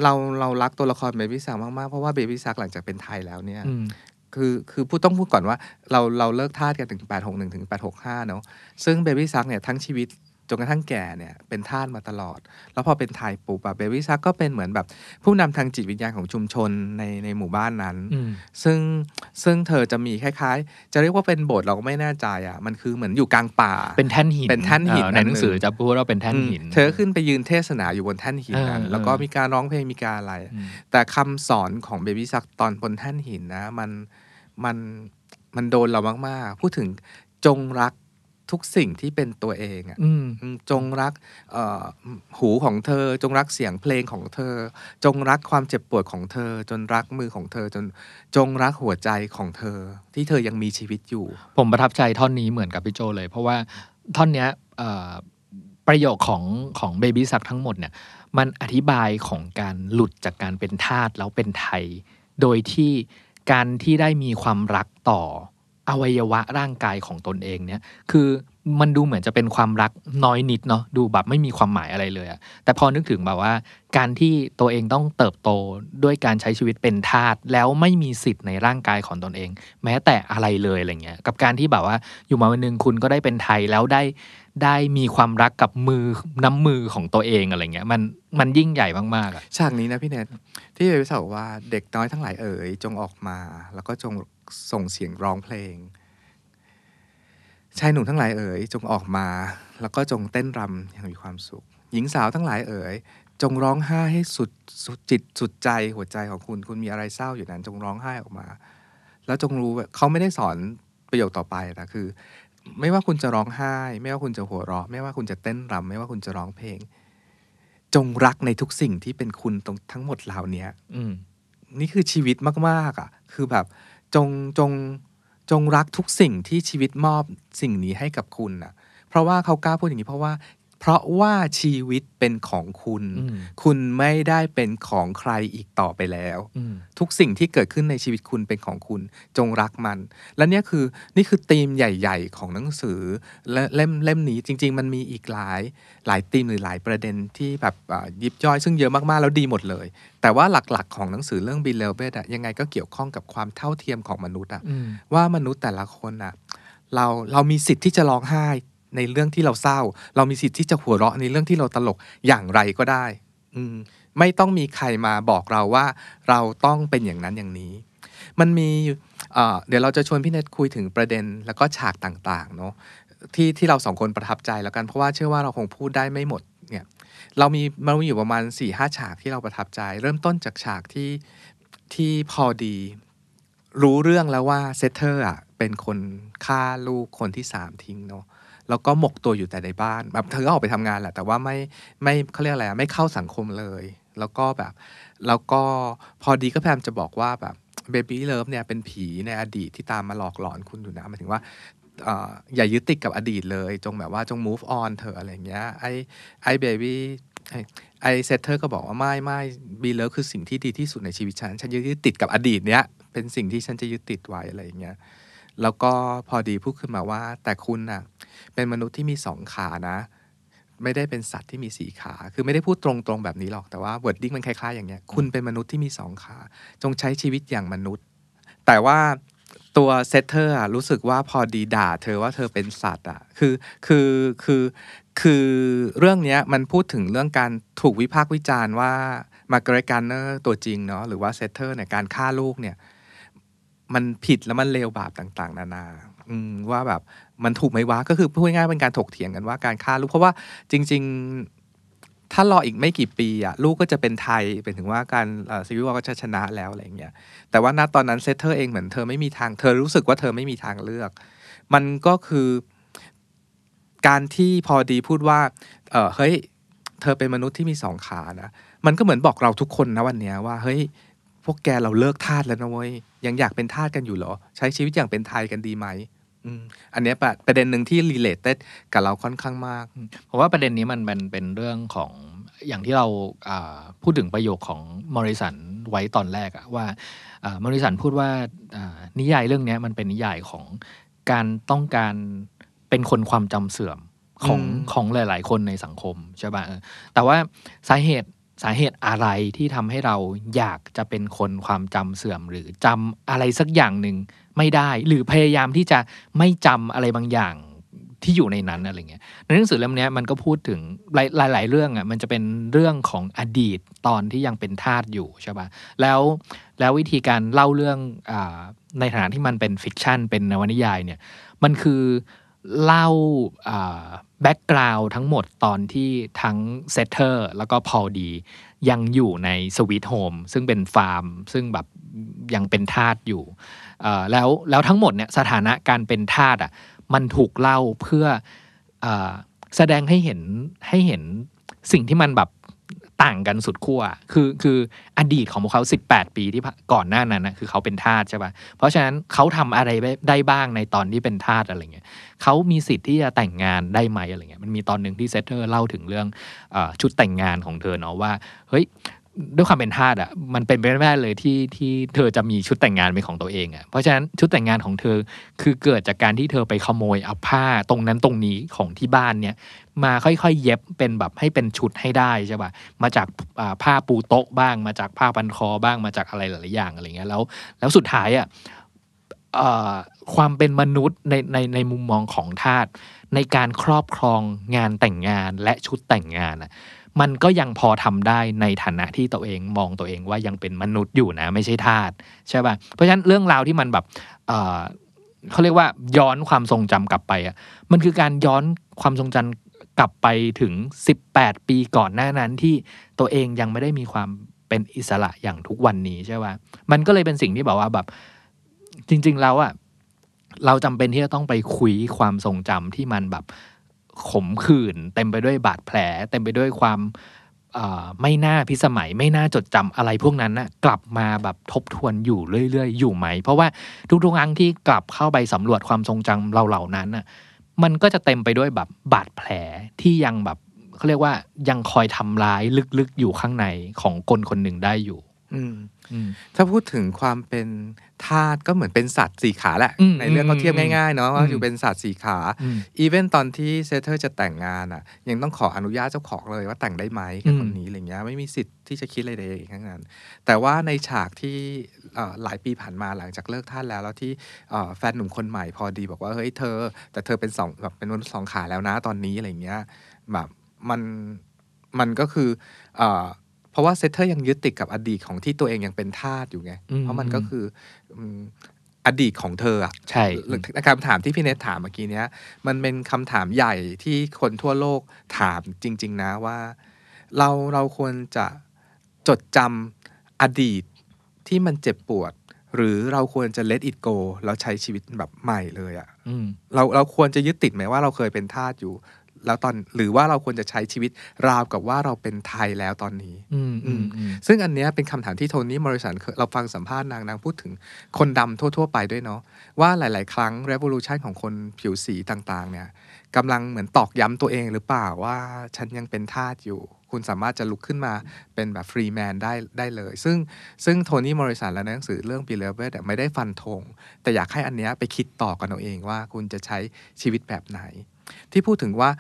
เรารักตัวละครเบบี้ซักมากๆเพราะว่าเบบี้ซักหลังจากเป็นไทยแล้วเนี่ยคือต้องพูดก่อนว่าเราเลิกทาสกันถึง861ถึง865เนาะซึ่งเบบี้ซักเนี่ยทั้งชีวิตจนกระทั่งแก่เนี่ยเป็นทาสมาตลอดแล้วพอเป็นไทยปุ๊บแบบเบบี้ซักก็เป็นเหมือนแบบผู้นำทางจิตวิญญาณของชุมชนในหมู่บ้านนั้นซึ่งเธอจะมีคล้ายๆจะเรียกว่าเป็นโบสถ์เราก็ไม่แน่ใจอ่ะมันคือเหมือนอยู่กลางป่าเป็นแท่นหินในหนังสือจะพูดว่าเป็นแท่นหินเธอขึ้นไปยืนเทศนาอยู่บนแท่นหินนั้นแล้วก็มีการร้องเพลงมีการอะไรแต่คำสอนของเบบี้ซักตอนบนแท่นหินนะมันโดนเรามากๆพูดถึงจงรักทุกสิ่งที่เป็นตัวเองอ่ะจงรักหูของเธอจงรักเสียงเพลงของเธอจงรักความเจ็บปวดของเธอจนรักมือของเธอจงรักหัวใจของเธอที่เธอยังมีชีวิตอยู่ผมประทับใจท่อนนี้เหมือนกับพี่โจเลยเพราะว่าท่อนเนี้ยประโยคของเบบี้ซักทั้งหมดเนี่ยมันอธิบายของการหลุดจากการเป็นทาสแล้วเป็นไทยโดยที่การที่ได้มีความรักต่ออวัยวะร่างกายของตนเองเนี่ยคือมันดูเหมือนจะเป็นความรักน้อยนิดเนาะดูแบบไม่มีความหมายอะไรเลยอะแต่พอนึกถึงแบบว่าการที่ตัวเองต้องเติบโตด้วยการใช้ชีวิตเป็นทาสแล้วไม่มีสิทธิ์ในร่างกายของตนเองแม้แต่อะไรเลยอะไรเงี้ยกับการที่แบบว่าอยู่มาวันนึงคุณก็ได้เป็นไทยแล้วได้มีความรักกับมือน้ำมือของตัวเองอะไรเงี้ยมันยิ่งใหญ่มากๆอะฉากนี้นะพี่เนทที่เบบี้ซักบอกว่าเด็กน้อยทั้งหลายเอ๋ยจงออกมาแล้วก็จงส่งเสียงร้องเพลงชายหนุ่มทั้งหลายเอ๋ยจงออกมาแล้วก็จงเต้นรำอย่างมีความสุขหญิงสาวทั้งหลายเอ๋ยจงร้องไห้ให้สุดจิตสุดใจหัวใจของคุณมีอะไรเศร้าอยู่นั้นจงร้องไห้ออกมาแล้วจงรู้เขาไม่ได้สอนประโยคต่อไปนะคือไม่ว่าคุณจะร้องไห้ไม่ว่าคุณจะหัวเราะไม่ว่าคุณจะเต้นรำไม่ว่าคุณจะร้องเพลงจงรักในทุกสิ่งที่เป็นคุณตรงทั้งหมดเหล่านี้นี่คือชีวิตมากๆอ่ะคือแบบจงรักทุกสิ่งที่ชีวิตมอบสิ่งนี้ให้กับคุณนะเพราะว่าเขากล้าพูดอย่างนี้เพราะว่าชีวิตเป็นของคุณคุณไม่ได้เป็นของใครอีกต่อไปแล้วทุกสิ่งที่เกิดขึ้นในชีวิตคุณเป็นของคุณจงรักมันและนี่คือธีมใหญ่ๆของหนังสือเล่มนี้จริงๆมันมีอีกหลายธีมหรือหลายประเด็นที่แบบยิบย่อยซึ่งเยอะมากๆแล้วดีหมดเลยแต่ว่าหลักๆของหนังสือเรื่อง Beloved อ่ะยังไงก็เกี่ยวข้องกับความเท่าเทียมของมนุษย์อ่ะว่ามนุษย์แต่ละคนอ่ะเรามีสิทธิ์ที่จะร้องไห้ในเรื่องที่เราเศร้าเรามีสิทธิ์ที่จะหัวเราะในเรื่องที่เราตลกอย่างไรก็ได้ไม่ต้องมีใครมาบอกเราว่าเราต้องเป็นอย่างนั้นอย่างนี้มันมีเดี๋ยวเราจะชวนพี่เนทคุยถึงประเด็นแล้วก็ฉากต่างๆเนาะที่เราสองคนประทับใจแล้วกันเพราะว่าเชื่อว่าเราคงพูดได้ไม่หมดเนี่ยเรามีอยู่ประมาณ 4-5 ฉากที่เราประทับใจเริ่มต้นจากฉากที่พอดีรู้เรื่องแล้วว่าเซธเธอร์อ่ะเป็นคนฆ่าลูกคนที่3ทิ้งเนาะแล้วก็หมกตัวอยู่แต่ในบ้านแบบเธอก็ออกไปทำงานแหละแต่ว่าไม่เขาเรียกอะไรไม่เข้าสังคมเลยแล้วก็พอดีก็พยายามจะบอกว่าแบบเบบี้เลิฟเนี่ยเป็นผีในอดีตที่ตามมาหลอกหลอนคุณอยู่นะหมายถึงว่าอย่ายึดติดกับอดีตเลยจงแบบว่าจง move on เธออะไรเงี้ยไอ้เบบี้ไอ้เซธเธอร์ก็บอกว่าไม่บีเลิฟคือสิ่งที่ดีที่สุดในชีวิตฉันยึดติดกับอดีตเนี้ยเป็นสิ่งที่ฉันจะยึดติดไว้อะไรเงี้ยแล้วก็พอดีพูดขึ้นมาว่าแต่คุณน่ะเป็นมนุษย์ที่มี2 ขานะ ไม่ได้เป็นสัตว์ที่มีสี่ขาคือไม่ได้พูดตรงๆแบบนี้หรอกแต่ว่า wording มันคล้ายๆอย่างเงี้ยคุณเป็นมนุษย์ที่มีสองขาจงใช้ชีวิตอย่างมนุษย์แต่ว่าตัวเซตเธอร์รู้สึกว่าพอดีด่าเธอว่าเธอเป็นสัตว์อ่ะคือเรื่องนี้มันพูดถึงเรื่องการถูกวิพากษ์วิจารณ์ว่ามาเกรกานเนอร์ตัวจริงเนาะหรือว่าเซตเธอร์เนี่ยการฆ่าลูกเนี่ยมันผิดแล้วมันเลวบาปต่างๆนานาว่าแบบมันถูกไหมวะก็คือพูดง่ายๆเป็นการถกเถียงกันว่าการฆ่าลูกเพราะว่าจริงๆถ้ารออีกไม่กี่ปีอ่ะลูกก็จะเป็นไทยเป็นถึงว่าการซีวิวก็จะชนะแล้วอะไรอย่างเงี้ยแต่ว่าณตอนนั้นเซตเธอร์เองเหมือนเธอไม่มีทางเธอรู้สึกว่าเธอไม่มีทางเลือกมันก็คือการที่พอดีพูดว่าเฮ้ยเธอเป็นมนุษย์ที่มีสองขานะมันก็เหมือนบอกเราทุกคนนะวันเนี้ยว่าเฮ้ยพวกแกเราเลิกทาสแล้วนะเว้ยยังอยากเป็นทาสกันอยู่เหรอใช้ชีวิตอย่างเป็นไทยกันดีไหมอันนี้ประเด็นหนึ่งที่ related กับเราค่อนข้างมากเพราะว่าประเด็นนี้มันเป็นเรื่องของอย่างที่เราพูดถึงประโยคของมอริสันไว้ตอนแรกอะว่ามอริสันพูดว่านิยายเรื่องนี้มันเป็นนิยายของการต้องการเป็นคนความจำเสื่อมของหลายๆคนในสังคมใช่ป่ะแต่ว่าสาเหตุอะไรที่ทำให้เราอยากจะเป็นคนความจำเสื่อมหรือจำอะไรสักอย่างหนึ่งไม่ได้หรือพยายามที่จะไม่จำอะไรบางอย่างที่อยู่ในนั้นอะไรเงี้ยในหนังสือเล่มนี้มันก็พูดถึงหลายเรื่องอ่ะมันจะเป็นเรื่องของอดีตตอนที่ยังเป็นทาสอยู่ใช่ป่ะแล้ววิธีการเล่าเรื่องในฐานะที่มันเป็นฟิกชันเป็นนวนิยายเนี่ยมันคือเล่าแบ็กกราวด์ทั้งหมดตอนที่ทั้งเซตเตอร์แล้วก็พอดียังอยู่ในสวีทโฮมซึ่งเป็นฟาร์มซึ่งแบบยังเป็นทาสอยู่แล้วทั้งหมดเนี่ยสถานะการเป็นทาสอ่ะมันถูกเล่าเพื่อแสดงให้เห็นสิ่งที่มันแบบต่างกันสุดขั้วคืออดีตของพวกเขา18ปีที่ก่อนหน้านั้นนะคือเขาเป็นทาสใช่ป่ะเพราะฉะนั้นเขาทำอะไรได้บ้างในตอนที่เป็นทาสอะไรเงี้ยเขามีสิทธิ์ที่จะแต่งงานได้ไหมอะไรเงี้ยมันมีตอนนึงที่เซตเตอร์เล่าถึงเรื่องชุดแต่งงานของเธอเนาะว่าเฮ้ยด้วยความเป็นทาสอ่ะมันเป็นไปไม่ได้เลยที่เธอจะมีชุดแต่งงานเป็นของตัวเองอ่ะเพราะฉะนั้นชุดแต่งงานของเธอคือเกิดจากการที่เธอไปขโมยเอาผ้าตรงนั้นตรงนี้ของที่บ้านเนี่ยมาค่อยๆเย็บเป็นแบบให้เป็นชุดให้ได้ใช่ป่ะมาจากผ้าปูโต๊ะบ้างมาจากผ้าพันคอบ้างมาจากอะไรหลายๆอย่างอะไรเงี้ยแล้วสุดท้ายอ่ะความเป็นมนุษย์ในมุมมองของทาสในการครอบครองงานแต่งงานและชุดแต่งงานอ่ะมันก็ยังพอทำได้ในฐานะที่ตัวเองมองตัวเองว่ายังเป็นมนุษย์อยู่นะไม่ใช่ทาสใช่ป่ะเพราะฉะนั้นเรื่องราวที่มันแบบเขาเรียกว่าย้อนความทรงจำกลับไปอ่ะมันคือการย้อนความทรงจำกลับไปถึง18ปีก่อนหน้านั้นที่ตัวเองยังไม่ได้มีความเป็นอิสระอย่างทุกวันนี้ใช่ป่ะมันก็เลยเป็นสิ่งที่บอกว่าแบบจริงๆแล้วอ่ะเราจำเป็นที่จะต้องไปคุยความทรงจำที่มันแบบขมขื่นเต็มไปด้วยบาดแผลเต็มไปด้วยความไม่น่าพิสมัยไม่น่าจดจำอะไรพวกนั้นนะกลับมาแบบทบทวนอยู่เรื่อยๆอยู่ไหมเพราะว่าทุกๆครั้งที่กลับเข้าไปสำรวจความทรงจำเราเหล่านั้นนะมันก็จะเต็มไปด้วยแบบบาดแผลที่ยังแบบเขาเรียกว่ายังคอยทำร้ายลึกๆอยู่ข้างในของคนคนหนึ่งได้อยู่ถ้าพูดถึงความเป็นทาสก็เหมือนเป็นสัตว์สี่ขาแหละในเรื่องเขาเทียบง่ายๆเนาะว่าอยู่เป็นสัตว์สี่ขาอีเวนตอนที่เซตเธอร์จะแต่งงานอ่ะยังต้องขออนุญาตเจ้าของเลยว่าแต่งได้ไหมกับคนนี้อะไรเงี้ยไม่มีสิทธิ์ที่จะคิดอะไรใดๆทั้งนั้นแต่ว่าในฉากที่หลายปีผ่านมาหลังจากเลิกทาสแล้วที่แฟนหนุ่มคนใหม่พอดีบอกว่าเฮ้ยเธอแต่เธอเป็นสองแบบเป็นมนุษย์สองขาแล้วนะตอนนี้อะไรเงี้ยแบบมันก็คือเพราะว่าเซตเธอร์ยังยึดติดกับอดีตของที่ตัวเองยังเป็นทาสอยู่ไงเพราะมันก็คืออดีตของเธออ่ะใช่คำถามที่พี่เนทถามเมื่อกี้เนี้ยมันเป็นคำถามใหญ่ที่คนทั่วโลกถามจริงๆนะว่าเราควรจะจดจำอดีตที่มันเจ็บปวดหรือเราควรจะ let it go แล้วใช้ชีวิตแบบใหม่เลยอ่ะเราควรจะยึดติดไหมว่าเราเคยเป็นทาสอยู่แล้วตอนหรือว่าเราควรจะใช้ชีวิตราวกับว่าเราเป็นไทยแล้วตอนนี้ซึ่งอันเนี้ยเป็นคำถามที่โทนี่มอริสันเราฟังสัมภาษณ์นางพูดถึงคนดำทั่วๆไปด้วยเนาะว่าหลายๆครั้ง revolution ของคนผิวสีต่างๆเนี่ยกำลังเหมือนตอกย้ำตัวเองหรือเปล่าว่าฉันยังเป็นทาสอยู่คุณสามารถจะลุกขึ้นมาเป็นแบบฟรีแมนได้เลยซึ่งโทนี่มอริสันและหนังสือเรื่อง Beloved ไม่ได้ฟันธงแต่อยากให้อันเนี้ยไปคิดต่อกันเอาเองว่าคุณจะใช้ชีวิตแบบไหนที่พูดถึงว่า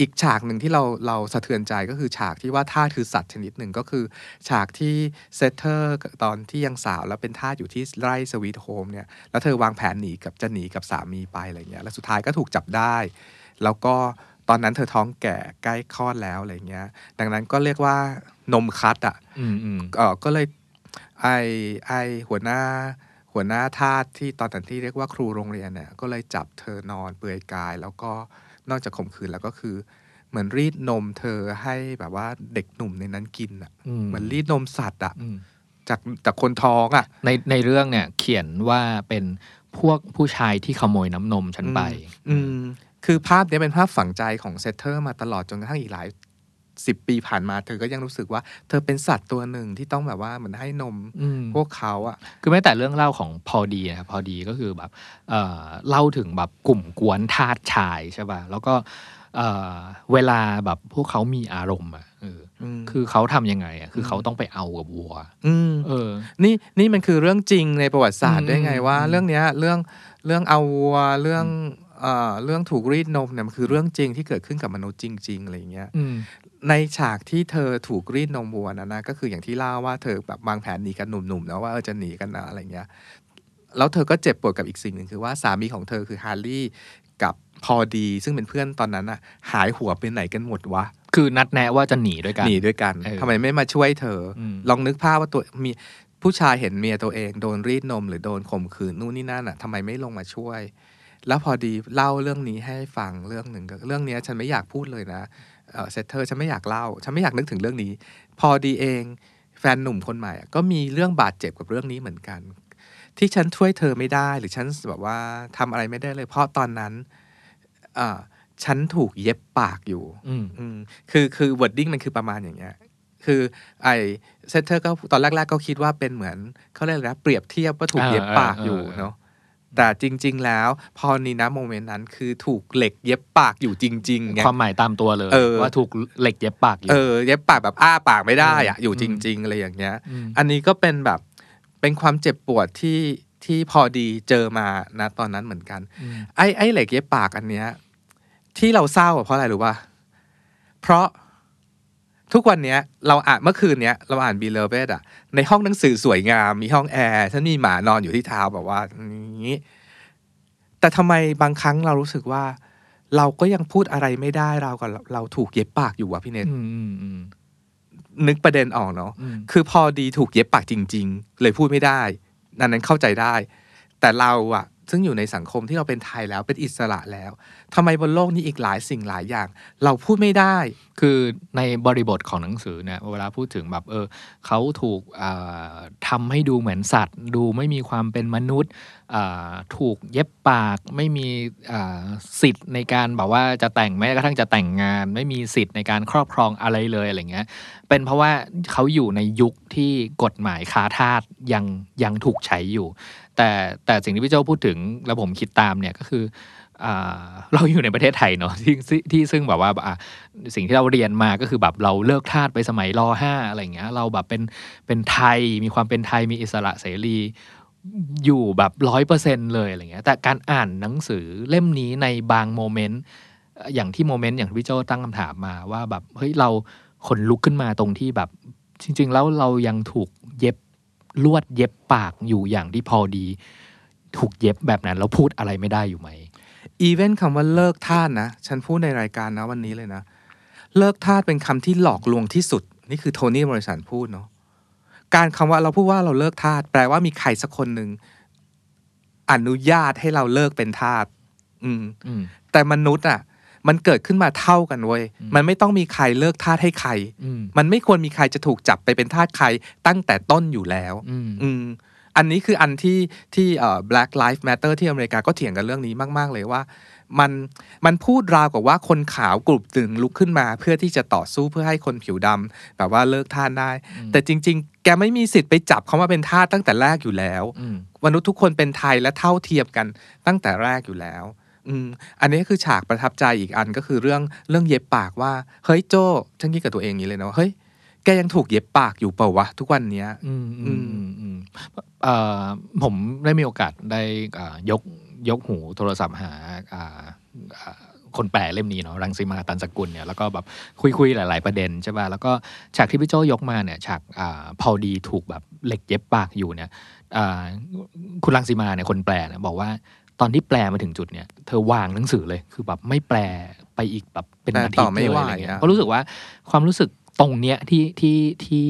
อีกฉากหนึ่งที่เราสะเทือนใจก็คือฉากที่ว่าทาสคือสัตว์ชนิดหนึ่งก็คือฉากที่เซตเตอร์ตอนที่ยังสาวแล้วเป็นทาสอยู่ที่ไร่สวีทโฮมเนี่ยแล้วเธอวางแผนจะหนีกับสามีไปอะไรเงี้ยแล้วสุดท้ายก็ถูกจับได้แล้วก็ตอนนั้นเธอท้องแก่ใกล้คลอดแล้วอะไรเงี้ยดังนั้นก็เรียกว่านมคัดอ่ะก็เลยไอหัวหน้าทาสที่ตอนนั้นที่เรียกว่าครูโรงเรียนเนี่ยก็เลยจับเธอนอนเปลือยกายแล้วก็นอกจากข่มขืนแล้วก็คือเหมือนรีดนมเธอให้แบบว่าเด็กหนุ่มในนั้นกินอ่ะเหมือนรีดนมสัตว์อ่ะจากคนท้องอ่ะในเรื่องเนี่ยเขียนว่าเป็นพวกผู้ชายที่ขโมยน้ำนมฉันไปคือภาพนี้เป็นภาพฝังใจของเซตเตอร์มาตลอดจนกระทั่งอีกหลาย10ปีผ่านมาเธอก็ยังรู้สึกว่าเธอเป็นสัตว์ตัวหนึ่งที่ต้องแบบว่าเหมือนให้นมพวกเขาอ่ะคือแม้แต่เรื่องเล่าของพอดีนะครับพอดีก็คือแบบเล่าถึงแบบกลุ่มกวนทาสชายใช่ป่ะแล้วก็เวลาแบบพวกเขามีอารมณ์อ่ะคือเขาทำยังไงอ่ะคือเขาต้องไปเอากับวัวนี่มันคือเรื่องจริงในประวัติศาสตร์ได้ไงว่าเรื่องเนี้ยเรื่องเอาวัวเรื่องถูกรีดนมเนี่ยมันคือเรื่องจริงที่เกิดขึ้นกับมนุษย์จริงๆอะไรอย่างเงี้ยในฉากที่เธอถูกรีดนมวัวนะก็คืออย่างที่เล่าว่าเธอแบบวางแผนหนีกันหนุ่มๆนะว่าจะหนีกันนะอะไรเงี้ยแล้วเธอก็เจ็บปวดกับอีกสิ่งหนึ่งคือว่าสามีของเธอคือฮาร์ลี่กับพอดีซึ่งเป็นเพื่อนตอนนั้นน่ะหายหัวไปไหนกันหมดวะคือนัดแนะว่าจะหนีด้วยกันทำไมไม่มาช่วยเธอลองนึกภาพว่าตัวมีผู้ชายเห็นเมียตัวเองโดนรีดนมหรือโดนข่มขืนนู่นนี่นั่นน่ะทำไมไม่ลงมาช่วยแล้วพอดีเล่าเรื่องนี้ให้ฟังเรื่องหนึ่งเรื่องนี้ฉันไม่อยากพูดเลยนะเซตเตอร์ฉันไม่อยากเล่าฉันไม่อยากนึกถึงเรื่องนี้พอดีเองแฟนหนุ่มคนใหม่ก็มีเรื่องบาดเจ็บกับเรื่องนี้เหมือนกันที่ฉันช่วยเธอไม่ได้หรือฉันแบบว่าทำอะไรไม่ได้เลยเพราะตอนนั้นฉันถูกเย็บปากอยู่คือวอร์ดดิ้งมันคือประมาณอย่างเงี้ยคือไอเซตเตอร์ก็ตอนแรกๆก็คิดว่าเป็นเหมือนเขาเรียกอะไรนะเปรียบเทียบว่าถูกเย็บปากอยู่เนาะแต่จริงๆแล้วพอนี่นะโมเมนต์นั้นคือถูกเหล็กเย็บปากอยู่จริงๆไงความหมายตามตัวเลยว่าถูกเหล็กเย็บปากอยู่เย็บปากแบบอ้าปากไม่ได้อ่ะอยู่จริงๆอะไรอย่างเงี้ยอันนี้ก็เป็นแบบเป็นความเจ็บปวดที่พอดีเจอมานะตอนนั้นเหมือนกันไอ้เหล็กเย็บปากอันเนี้ยที่เราเศร้าเพราะอะไรรู้ป่ะเพราะทุกวันเนี้ยเราอ่านเมื่อคืนเนี้ยเราอ่าน Beloved อ่ะในห้องหนังสือสวยงามมีห้องแอร์ฉันมีหมานอนอยู่ที่เท้าแบบว่านี้แต่ทำไมบางครั้งเรารู้สึกว่าเราก็ยังพูดอะไรไม่ได้เรากับเราถูกเย็บปากอยู่วะพี่เนทนึกประเด็นออกเนาะคือพอดีถูกเย็บปากจริงๆเลยพูดไม่ได้นั้นเข้าใจได้แต่เราอ่ะซึ่งอยู่ในสังคมที่เราเป็นไทยแล้วเป็นอิสระแล้วทำไมบนโลกนี้อีกหลายสิ่งหลายอย่างเราพูดไม่ได้คือในบริบทของหนังสือเนี่ยเวลาพูดถึงแบบเขาถูกทำให้ดูเหมือนสัตว์ดูไม่มีความเป็นมนุษย์ถูกเย็บปากไม่มีสิทธิ์ในการแบบว่าจะแต่งแม้กระทั่งจะแต่งงานไม่มีสิทธิ์ในการครอบครองอะไรเลยอะไรเงี้ยเป็นเพราะว่าเขาอยู่ในยุคที่กฎหมายค้าทาสยังถูกใช้อยู่แต่สิ่งที่พี่โจ้พูดถึงแล้วผมคิดตามเนี่ยก็คือเราอยู่ในประเทศไทยเนาะที่ซึ่งแบบว่าสิ่งที่เราเรียนมาก็คือแบบเราเลิกทาสไปสมัยร.5อะไรเงี้ยเราแบบเป็นไทยมีความเป็นไทยมีอิสระเสรีอยู่แบบ 100% เลยอะไรเงี้ยแต่การอ่านหนังสือเล่มนี้ในบางโมเมนต์อย่างที่พี่โจ้ตั้งคำถามมาว่าแบบเฮ้ยเราขนลุกขึ้นมาตรงที่แบบจริงๆแล้วเรายังถูกเย็บลวดเย็บปากอยู่อย่างที่พอดีถูกเย็บแบบนั้นแล้วพูดอะไรไม่ได้อยู่ไหมอีเวนคำว่าเลิกทาสนะฉันพูดในรายการนะวันนี้เลยนะเลิกทาสเป็นคำที่หลอกลวงที่สุดนี่คือโทนี่มอริสันพูดเนาะการคำว่าเราพูดว่าเราเลิกทาสแปลว่ามีใครสักคนหนึ่งอนุญาตให้เราเลิกเป็นทาสแต่มนุษย์อ่ะมันเกิดขึ้นมาเท่ากันเว้ยมันไม่ต้องมีใครเลิกทาสให้ใครมันไม่ควรมีใครจะถูกจับไปเป็นทาสใครตั้งแต่ต้นอยู่แล้วอันนี้คืออันที่Black Lives Matter ที่อเมริกาก็เถียงกันเรื่องนี้มากๆเลยว่ามันพูดราวกับว่าคนขาวกลุ่มตึงลุกขึ้นมาเพื่อที่จะต่อสู้เพื่อให้คนผิวดำแบบว่าเลิกทาสได้แต่จริงๆแกไม่มีสิทธิ์ไปจับเขามาเป็นทาสตั้งแต่แรกอยู่แล้วมนุษย์ทุกคนเป็นไทยและเท่าเทียมกันตั้งแต่แรกอยู่แล้วอันนี้คือฉากประทับใจอีกอันก็คือเรื่องเย็บปากว่าเฮ้ยโจ้ฉันคิดกับตัวเองอย่างนี้เลยนะว่าเฮ้ยแกยังถูกเย็บปากอยู่เปล่าวะทุกวันนี้ผมได้มีโอกาสได้ยกหูโทรศัพท์หา คนแปลเล่มนี้เนาะรังสีมาตันสกุลเนี่ยแล้วก็แบบคุยหลายๆประเด็นใช่ป่ะแล้วก็ฉากที่พี่โจ้ยกมาเนี่ยฉากพอดีถูกแบบเหล็กเย็บปากอยู่เนี่ยคุณรังสีมาเนี่ยคนแปลเนี่ยบอกว่าตอนที่แปลมาถึงจุดเนี่ยเธอวางหนังสือเลยคือแบบไม่แปลไปอีกแบบเป็นนาทีเลยอะไรเงี้ยเพราะรู้สึกว่าความรู้สึกตรงเนี้ยที่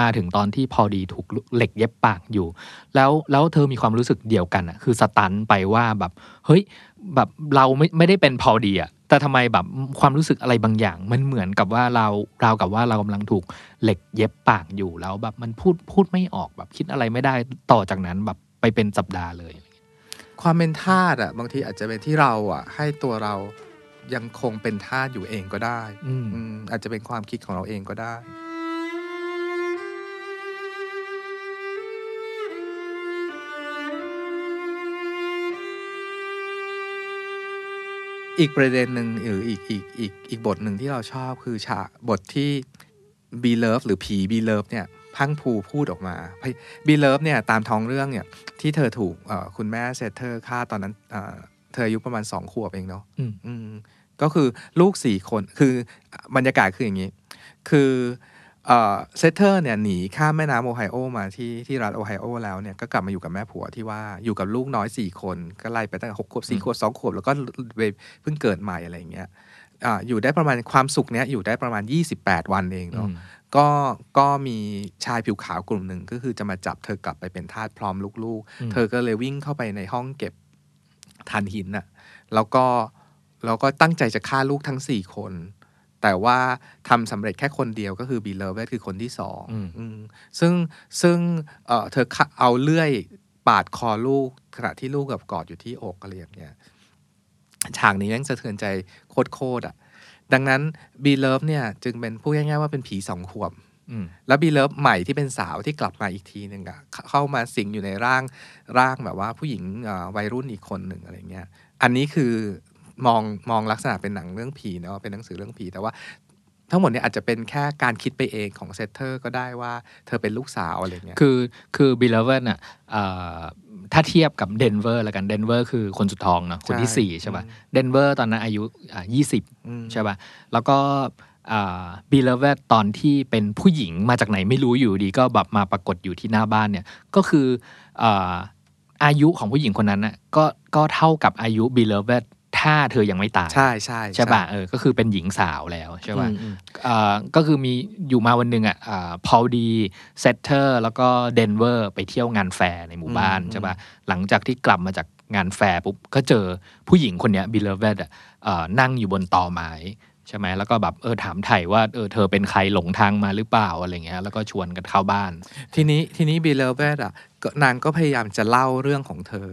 มาถึงตอนที่พอดีถูกเหล็กเย็บปากอยู่แล้วเธอมีความรู้สึกเดียวกันอ่ะคือสตันไปว่าแบบเฮ้ยแบบเราไม่ได้เป็นพอดีอ่ะแต่ทำไมแบบความรู้สึกอะไรบางอย่างมันเหมือนกับว่าเรากับว่าเรากำลังถูกเหล็กเย็บปากอยู่แล้วแบบมันพูดไม่ออกแบบคิดอะไรไม่ได้ต่อจากนั้นแบบไปเป็นสัปดาห์เลยความเป็นธาตุอ่ะบางทีอาจจะเป็นที่เราอ่ะให้ตัวเรายังคงเป็นธาตุอยู่เองก็ได้อาจจะเป็นความคิดของเราเองก็ได้อีกประเด็นหนึ่งหรืออีกบทหนึ่งที่เราชอบคือฉากบทที่บีเลิฟหรือผีบีเลิฟเนี่ยพังผูพูดออกมาบีเลิฟเนี่ยตามท้องเรื่องเนี่ยที่เธอถูกคุณแม่เซตเธอฆ่าตอนนั้นเธออายุประมาณ2 ขวบเองเนาะก็คือลูก4คนคือบรรยากาศคืออย่างนี้คือเซตเธอเนี่ยหนีข้ามแม่น้ำโอไฮโอมาที่รัฐโอไฮโอแล้วเนี่ยก็กลับมาอยู่กับแม่ผัวที่ว่าอยู่กับลูกน้อย4คนก็ไล่ไปตั้งแต่6 ขวบ4 ขวบ2 ขวบแล้วก็เพิ่งเกิดใหม่อะไรอย่างเงี้ยอยู่ได้ประมาณความสุขเนี้ยอยู่ได้ประมาณ28 วันเองเนาะก็มีชายผิวขาวกลุ่มหนึ่งก็คือจะมาจับเธอกลับไปเป็นทาสพร้อมลูกๆเธอก็เลยวิ่งเข้าไปในห้องเก็บถ่านหินน่ะแล้วก็ตั้งใจจะฆ่าลูกทั้ง4คนแต่ว่าทำสำเร็จแค่คนเดียวก็คือบีเลเวตคือคนที่2ซึ่งเธอเอาเลื่อยปาดคอลูกขณะที่ลูกกับกอดอยู่ที่อกอะไรอย่างเงี้ยฉากนี้แม่งสะเทือนใจโคตรๆอ่ะดังนั้นบีเลิฟเนี่ยจึงเป็นพูดง่ายๆว่าเป็นผี2 ขวบแล้วบีเลิฟใหม่ที่เป็นสาวที่กลับมาอีกทีนึงอ่ะเข้ามาสิงอยู่ในร่างแบบว่าผู้หญิงวัยรุ่นอีกคนหนึ่งอะไรเงี้ยอันนี้คือมองลักษณะเป็นหนังเรื่องผีเนาะเป็นหนังสือเรื่องผีแต่ว่าทั้งหมดเนี่ยอาจจะเป็นแค่การคิดไปเองของเซตเตอร์ก็ได้ว่าเธอเป็นลูกสาวอะไรเงี้ยคือบีเลิฟเนี่ยถ้าเทียบกับเดนเวอร์ละกันเดนเวอร์คือคนสุดท้องเนาะคนที่4ใช่ป่ะเดนเวอร์ตอนนั้นอายุ20ใช่ป่ะแล้วก็บีเลเวตตอนที่เป็นผู้หญิงมาจากไหนไม่รู้อยู่ดีก็แบบมาปรากฏอยู่ที่หน้าบ้านเนี่ยก็คืออายุของผู้หญิงคนนั้นน่ะก็เท่ากับอายุบีเลเวตถ้าเธอยังไม่ตายใช่ป่ะก็คือเป็นหญิงสาวแล้วใช่ป่ะก็คือมีอยู่มาวันนึงอ่ะพอลดีเซตเตอร์แล้วก็เดนเวอร์ไปเที่ยวงานแฟร์ในหมู่บ้านใช่ป่ะหลังจากที่กลับมาจากงานแฟร์ปุ๊บก็เจอผู้หญิงคนเนี้ยบีเลเวตอ่ะนั่งอยู่บนตอไม้ใช่ไหมแล้วก็แบบถามไถ่ว่าเธอเป็นใครหลงทางมาหรือเปล่าอะไรเงี้ยแล้วก็ชวนกันเข้าบ้านทีนี้บีเลเวตอ่ะนางก็พยายามจะเล่าเรื่องของเธอ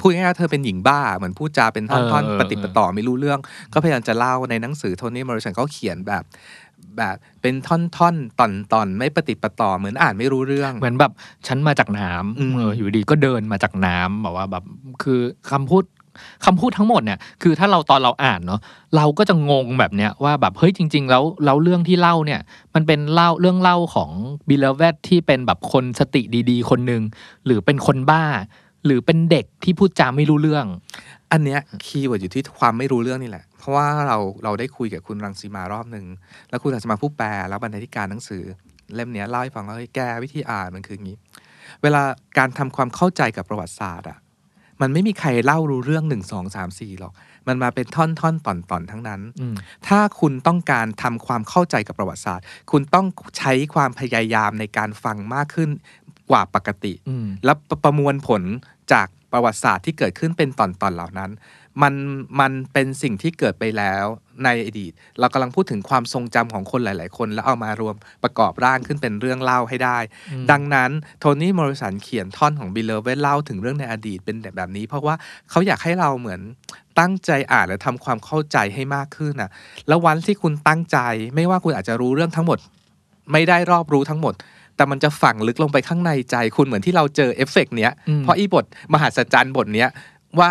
พูดง่ายๆเธอเป็นหญิงบ้าเหมือนพูดจาเป็นท่อนๆปฏิปต่อไม่รู้เรื่องก็พยายามจะเล่าในหนังสือโทนี่มอริสันเขาเขียนแบบเป็นท่อนๆตอนๆไม่ปฏิปต่อเหมือนอ่านไม่รู้เรื่องเหมือนแบบฉันมาจากน้ำอยู่ดีก็เดินมาจากน้ำบอกว่าแบบคือคำพูดทั้งหมดเนี่ยคือถ้าเราตอนเราอ่านเนาะเราก็จะงงแบบเนี้ยว่าแบบเฮ้ยจริงๆแล้วเรื่องที่เล่าเนี่ยมันเป็นเรื่องเล่าของบีเลเวตที่เป็นแบบคนสติดีๆคนนึงหรือเป็นคนบ้าหรือเป็นเด็กที่พูดจาไม่รู้เรื่องอันเนี้ยคีย์เวิร์ดอยู่ที่ความไม่รู้เรื่องนี่แหละเพราะว่าเราได้คุยกับคุณรังสีมารอบนึงแล้วคุณรังสีมาผู้แปลแล้วบรรณาธิการหนังสือเล่มเนี้ยเล่าให้ฟังว่าเฮ้ยแกวิธีอ่านมันคืออย่างงี้เวลาการทำความเข้าใจกับประวัติศาสตร์อะมันไม่มีใครเล่ารู้เรื่อง1 2 3 4หรอกมันมาเป็นท่อนๆตอนๆทั้งนั้นถ้าคุณต้องการทำความเข้าใจกับประวัติศาสตร์คุณต้องใช้ความพยายามในการฟังมากขึ้นกว่าปกติและประมวลผลจากประวัติศาสตร์ที่เกิดขึ้นเป็นตอนๆเหล่านั้นมันเป็นสิ่งที่เกิดไปแล้วในอดีตเรากำลังพูดถึงความทรงจำของคนหลายๆคนแล้วเอามารวมประกอบร่างขึ้นเป็นเรื่องเล่าให้ได้ดังนั้นโทนี่มอริสันเขียนท่อนของบีเลเวตเล่าถึงเรื่องในอดีตเป็นแบบนี้เพราะว่าเขาอยากให้เราเหมือนตั้งใจอ่านและทำความเข้าใจให้มากขึ้นนะแล้ววันที่คุณตั้งใจไม่ว่าคุณอาจจะรู้เรื่องทั้งหมดไม่ได้รอบรู้ทั้งหมดแต่มันจะฝังลึกลงไปข้างในใจคุณเหมือนที่เราเจอเอฟเฟกต์เนี้ยเพราะอีบทมหัศจรรย์บทเนี้ยว่า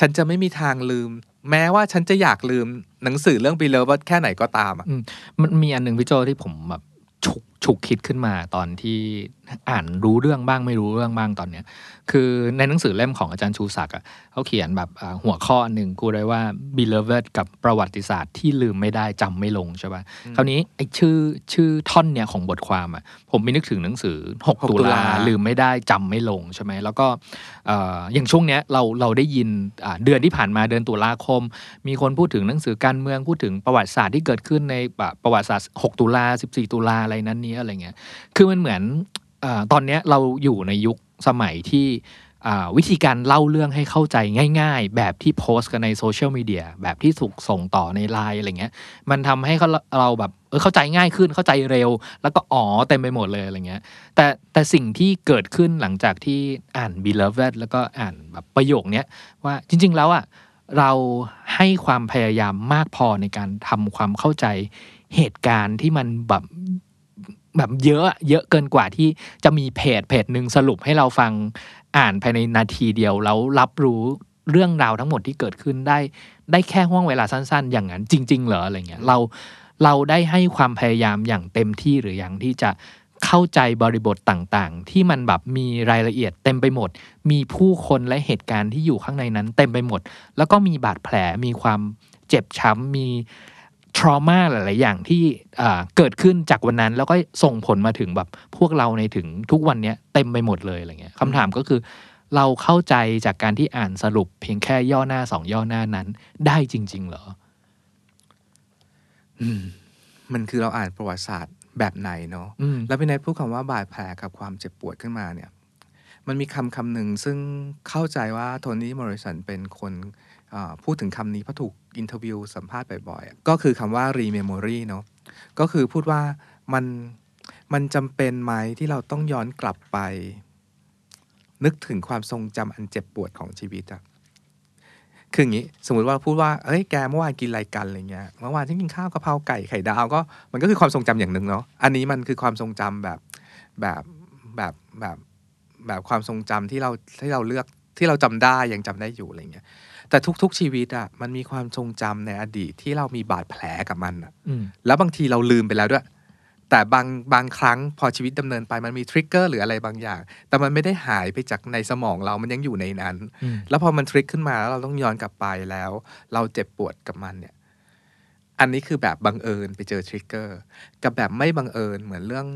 ฉันจะไม่มีทางลืมแม้ว่าฉันจะอยากลืมหนังสือเรื่องบีเลเวตแค่ไหนก็ตามมันมีอันนึงพี่โจที่ผมแบบฉุก ฉุกคิดขึ้นมาตอนที่อ่านรู้เรื่องบ้างไม่รู้เรื่องบ้างตอนเนี้ยคือในหนังสือเล่มของอาจารย์ชูศักดิ์อ่ะเขาเขียนแบบหัวข้อหนึ่งกูได้ว่า Beloved กับประวัติศาสตร์ที่ลืมไม่ได้จำไม่ลงใช่ป่ะคราวนี้ไอ้ชื่อท่อนเนี่ยของบทความอ่ะผมมีนึกถึงหนังสือ6ตุลาลืมไม่ได้จำไม่ลงใช่ไหมแล้วก็อย่างช่วงเนี้ยเราได้ยินเดือนที่ผ่านมาเดือนตุลาคมมีคนพูดถึงหนังสือการเมืองพูดถึงประวัติศาสตร์ที่เกิดขึ้นในประวัติศาสตร์6ตุลา14ตุลาอะไรนั้นนี้อะไรเงี้ยคือมันเหมือนตอนนี้เราอยู่ในยุคสมัยที่วิธีการเล่าเรื่องให้เข้าใจง่ายๆแบบที่โพสต์กันในโซเชียลมีเดียแบบที่ถูกส่งต่อใน LINE อะไรเงี้ยมันทำให้เราแบบเข้าใจง่ายขึ้นเข้าใจเร็วแล้วก็เต็มไปหมดเลยอะไรเงี้ยแต่สิ่งที่เกิดขึ้นหลังจากที่อ่าน Beloved แล้วก็อ่านแบบประโยคนี้ว่าจริงๆแล้วอ่ะเราให้ความพยายามมากพอในการทำความเข้าใจเหตุการณ์ที่มันแบบเยอะเกินกว่าที่จะมีเพจนึงสรุปให้เราฟังอ่านภายในนาทีเดียวแล้วรับรู้เรื่องราวทั้งหมดที่เกิดขึ้นได้แค่ห่วงเวลาสั้นๆอย่างนั้นจริงๆเหรออะไรเงี้ยเราได้ให้ความพยายามอย่างเต็มที่หรือยังที่จะเข้าใจบริบทต่างๆที่มันแบบมีรายละเอียดเต็มไปหมดมีผู้คนและเหตุการณ์ที่อยู่ข้างในนั้นเต็มไปหมดแล้วก็มีบาดแผลมีความเจ็บช้ำมีtrauma หลายๆอย่างที่เกิดขึ้นจากวันนั้นแล้วก็ส่งผลมาถึงแบบพวกเราในถึงทุกวันนี้เต็มไปหมดเลยอะไรเงี้ยคำถามก็คือเราเข้าใจจากการที่อ่านสรุปเพียงแค่ย่อหน้า2ย่อหน้านั้นได้จริงๆเหรอมันคือเราอ่านประวัติศาสตร์แบบไหนเนาะแล้วพี่เนทพูดคำว่าบาดแผลกับความเจ็บปวดขึ้นมาเนี่ยมันมีคำหนึ่งซึ่งเข้าใจว่าโทนี่มอริสันเป็นคนพูดถึงคำนี้เพราะถูกอินเทอร์วิวสัมภาษณ์บ่อยๆก็คือคำว่า rememory เนาะก็คือพูดว่ามันจำเป็นไหมที่เราต้องย้อนกลับไปนึกถึงความทรงจำอันเจ็บปวดของชีวิตอะคืออย่างนี้สมมติว่าพูดว่าเอ้ยแกเมื่อวานกินอะไรกันอะไรเงี้ยเมื่อวานฉันกินข้าวกะเพราไก่ไข่ดาวก็มันก็คือความทรงจำอย่างหนึ่งเนาะอันนี้มันคือความทรงจำแบบความทรงจำที่เราเลือกที่เราจำได้ยังจำได้อยู่อะไรเงี้ยแต่ทุกๆชีวิตอ่ะมันมีความทรงจำในอดีตที่เรามีบาดแผลกับมันอ่ะแล้วบางทีเราลืมไปแล้วด้วยแต่บางครั้งพอชีวิตดำเนินไปมันมีทริกเกอร์หรืออะไรบางอย่างแต่มันไม่ได้หายไปจากในสมองเรามันยังอยู่ในนั้นแล้วพอมันทริกขึ้นมาแล้วเราต้องย้อนกลับไปแล้วเราเจ็บปวดกับมันเนี่ยอันนี้คือแบบบังเอิญไปเจอทริกเกอร์กับแบบไม่บังเอิญเหมือนเรื่อง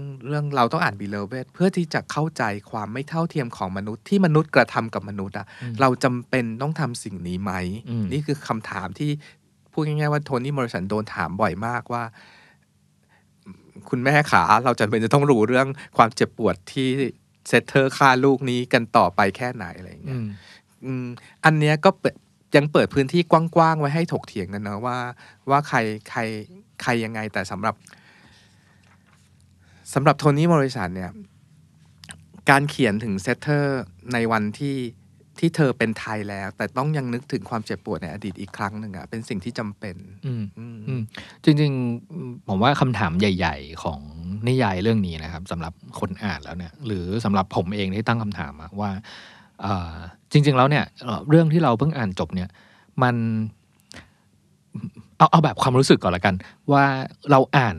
เราต้องอ่าน Beloved เพื่อที่จะเข้าใจความไม่เท่าเทียมของมนุษย์ที่มนุษย์กระทำกับมนุษย์อ่ะเราจำเป็นต้องทำสิ่งนี้ไหมนี่คือคำถามที่พูดง่ายๆว่าโทนี่มอริสันโดนถามบ่อยมากว่าคุณแม่ขาเราจำเป็นจะต้องรู้เรื่องความเจ็บปวดที่เซตเธอฆ่าลูกนี้กันต่อไปแค่ไหนอะไรอย่างเงี้ยอันเนี้ยก็ยังเปิดพื้นที่กว้างๆไว้ให้ถกเถียงกันเนอะว่าใครยังไงแต่สำหรับโทนี่มอริสันเนี่ยการเขียนถึงเซตเตอร์ในวันที่เธอเป็นไทยแล้วแต่ต้องยังนึกถึงความเจ็บปวดในอดีตอีกครั้งหนึ่งอะเป็นสิ่งที่จำเป็นจริงๆผมว่าคำถามใหญ่ๆของนิยายเรื่องนี้นะครับสำหรับคนอ่านแล้วเนี่ยหรือสำหรับผมเองที่ตั้งคำถามว่าจริงๆแล้วเนี่ยเรื่องที่เราเพิ่งอ่านจบเนี่ยมันเอาแบบความรู้สึกก่อนละกันว่าเราอ่าน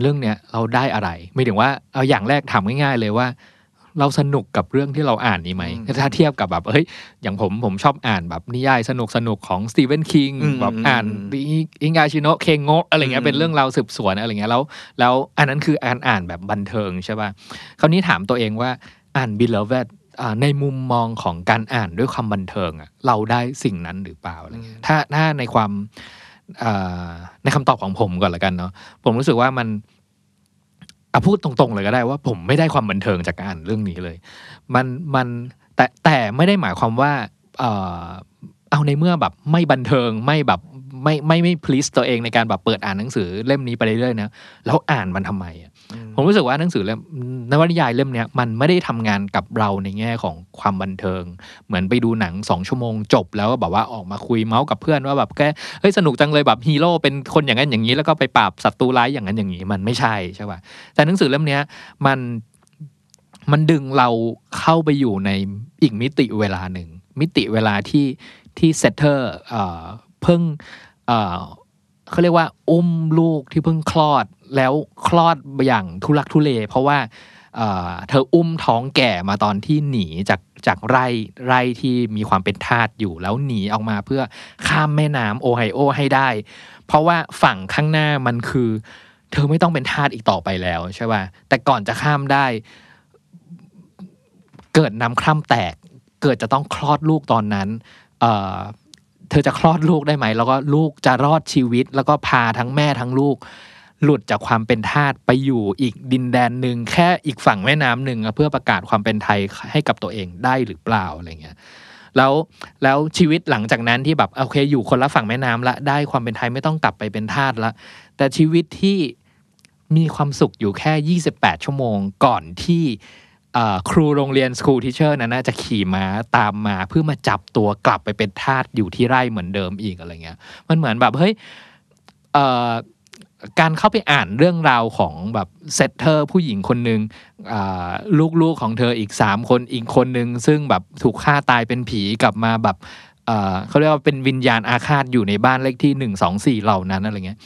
เรื่องเนี้ยเราได้อะไรไม่ถึงว่าเอาอย่างแรกถามง่ายๆเลยว่าเราสนุกกับเรื่องที่เราอ่านนี้ไหมถ้าเทียบกับแบบเฮ้ยอย่างผมชอบอ่านแบบนิยายสนุกของสตีเวนคิงแบบอ่านอิงาชิโนะเคงโงะอะไรเงี้ยเป็นเรื่องราวสืบสวนอะไรเงี้ยแล้วอันนั้นคืออ่านแบบบันเทิงใช่ป่ะคราวนี้ถามตัวเองว่าอ่าน Belovedในมุมมองของการอ่านด้วยความบันเทิงอะเราได้สิ่งนั้นหรือเปล่าอะไรเงี้ยถ้าในความในคำตอบของผมก่อนละกันเนาะผมรู้สึกว่ามันพูดตรงๆเลยก็ได้ว่าผมไม่ได้ความบันเทิงจากการอ่านเรื่องนี้เลยมันแต่ไม่ได้หมายความว่าเอาในเมื่อแบบไม่บันเทิงไม่แบบไม่พลีสตัวเองในการแบบเปิดอ่านหนังสือเล่มนี้ไปเรื่อยๆนะแล้วอ่านมันทำไมอะผมรู้สึกว่าหนังสือเล่มนวนิยายเล่มนี้มันไม่ได้ทำงานกับเราในแง่ของความบันเทิงเหมือนไปดูหนัง2ชั่วโมงจบแล้วก็แบบว่าออกมาคุยเมาส์กับเพื่อนว่าแบบแกเฮ้ยสนุกจังเลยแบบฮีโร่เป็นคนอย่างนั้นอย่างนี้แล้วก็ไปปราบศัตรูร้ายอย่างนั้นอย่างนี้มันไม่ใช่ใช่ป่ะแต่หนังสือเล่มนี้มันดึงเราเข้าไปอยู่ในอีกมิติเวลาหนึ่งมิติเวลาที่เซตเตอร์เพิ่งเขาเรียกว่าอุ้มลูกที่เพิ่งคลอด แล้วคลอดอย่างทุลักทุเลเพราะว่าเธออุ้มท้องแก่มาตอนที่หนีจากไร่ที่มีความเป็นทาสอยู่แล้วหนีออกมาเพื่อข้ามแม่น้ำโอไฮโอให้ได้เพราะว่าฝั่งข้างหน้ามันคือเธอไม่ต้องเป็นทาสอีกต่อไปแล้วใช่ป่ะแต่ก่อนจะข้ามได้เกิดน้ำคร่ำแตกเกิดจะต้องคลอดลูกตอนนั้นเธอจะคลอดลูกได้ไหมแล้วก็ลูกจะรอดชีวิตแล้วก็พาทั้งแม่ทั้งลูกหลุดจากความเป็นทาสไปอยู่อีกดินแดนหนึ่งแค่อีกฝั่งแม่น้ำหนึ่งเพื่อประกาศความเป็นไทยให้กับตัวเองได้หรือเปล่าอะไรเงี้ยแล้วชีวิตหลังจากนั้นที่แบบโอเคอยู่คนละฝั่งแม่น้ำละได้ความเป็นไทยไม่ต้องกลับไปเป็นทาสละแต่ชีวิตที่มีความสุขอยู่แค่28ชั่วโมงก่อนที่ครูโรงเรียน School Teacher นั้นจะขี่ม้าตามมาเพื่อมาจับตัวกลับไปเป็นทาสอยู่ที่ไร่เหมือนเดิมอีกอะไรเงี้ยมันเหมือนแบบเฮ้ยการเข้าไปอ่านเรื่องราวของแบบเซตเตอร์ผู้หญิงคนหนึ่งลูกๆของเธออีก3คนอีกคนหนึ่งซึ่งแบบถูกฆ่าตายเป็นผีกลับมาแบบเขาเรียกว่าเป็นวิญญาณอาฆาตอยู่ในบ้านเลขที่124เหล่านั้นอะไรเงี้ย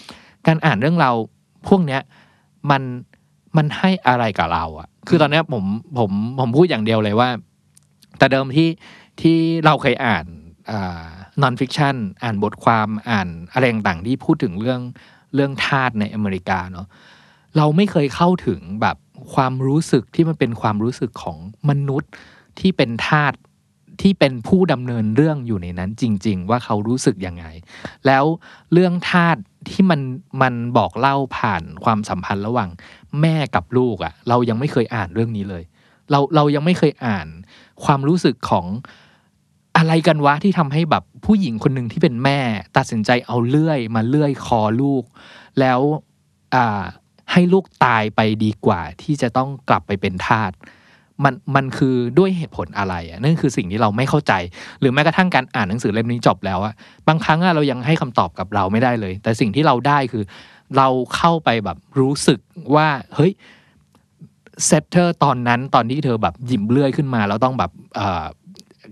การอ่านเรื่องราวพวกเนี้ยมันให้อะไรกับเราอ่ะคือตอนนี้ผมพูดอย่างเดียวเลยว่าแต่เดิมที่เราเคยอ่านนอนฟิกชันอ่านบทความอ่านอะไรต่างๆที่พูดถึงเรื่องทาสในอเมริกาเนาะเราไม่เคยเข้าถึงแบบความรู้สึกที่มันเป็นความรู้สึกของมนุษย์ที่เป็นทาสที่เป็นผู้ดำเนินเรื่องอยู่ในนั้นจริงๆว่าเขารู้สึกยังไงแล้วเรื่องทาสที่มันบอกเล่าผ่านความสัมพันธ์ระหว่างแม่กับลูกอะเรายังไม่เคยอ่านเรื่องนี้เลยเรายังไม่เคยอ่านความรู้สึกของอะไรกันวะที่ทำให้แบบผู้หญิงคนหนึ่งที่เป็นแม่ตัดสินใจเอาเลื่อยมาเลื่อยคอลูกแล้วให้ลูกตายไปดีกว่าที่จะต้องกลับไปเป็นทาสมันคือด้วยเหตุผลอะไรอ่ะนั่นคือสิ่งที่เราไม่เข้าใจหรือแม้กระทั่งการอ่านหนังสือเล่มนี้จบแล้วอะบางครั้งเรายังให้คำตอบกับเราไม่ได้เลยแต่สิ่งที่เราได้คือเราเข้าไปแบบรู้สึกว่าเฮ้ยเซตเตอร์ตอนที่เธอแบบหยิบเลื่อยขึ้นมาแล้วต้องแบบ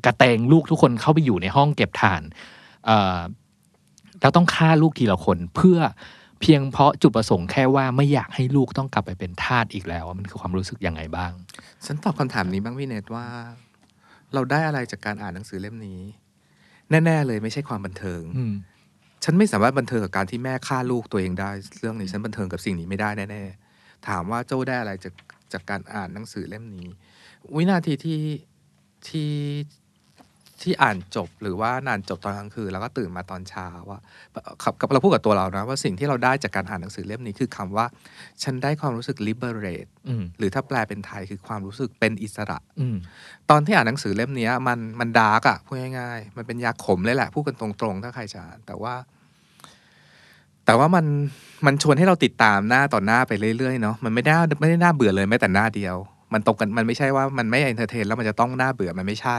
กระเตงลูกทุกคนเข้าไปอยู่ในห้องเก็บถ่านแล้วต้องฆ่าลูกทีละคนเพื่อเพียงเพราะจุดประสงค์แค่ว่าไม่อยากให้ลูกต้องกลับไปเป็นทาสอีกแล้วมันคือความรู้สึกยังไงบ้างฉันตอบคำถามนี้บ้างพี่เนทว่าเราได้อะไรจากการอ่านหนังสือเล่มนี้แน่ๆเลยไม่ใช่ความบันเทิงฉันไม่สามารถบันเทิงกับการที่แม่ฆ่าลูกตัวเองได้เรื่องนี้ฉันบันเทิงกับสิ่งนี้ไม่ได้แน่ๆถามว่าเจ้าได้อะไรจากการอ่านหนังสือเล่มนี้วินาทีที่อ่านจบหรือว่าอ่านจบตอนกลางคืนแล้วก็ตื่นมาตอนเช้าว่าเราพูดกับตัวเรานะว่าสิ่งที่เราได้จากการอ่านหนังสือเล่มนี้คือคำว่าฉันได้ความรู้สึก liberate หรือถ้าแปลเป็นไทยคือความรู้สึกเป็นอิสระตอนที่อ่านหนังสือเล่มนี้มันดาร์กอ่ะพูดง่ายๆมันเป็นยาขมเลยแหละพูดกันตรงๆถ้าใครจะแต่ว่ามันชวนให้เราติดตามหน้าต่อหน้าไปเรื่อยๆเนาะมันไม่ได้น่าเบื่อเลยแม้แต่หน้าเดียวมันตรงกันมันไม่ใช่ว่ามันไม่ entertain แล้วมันจะต้องน่าเบื่อมันไม่ใช่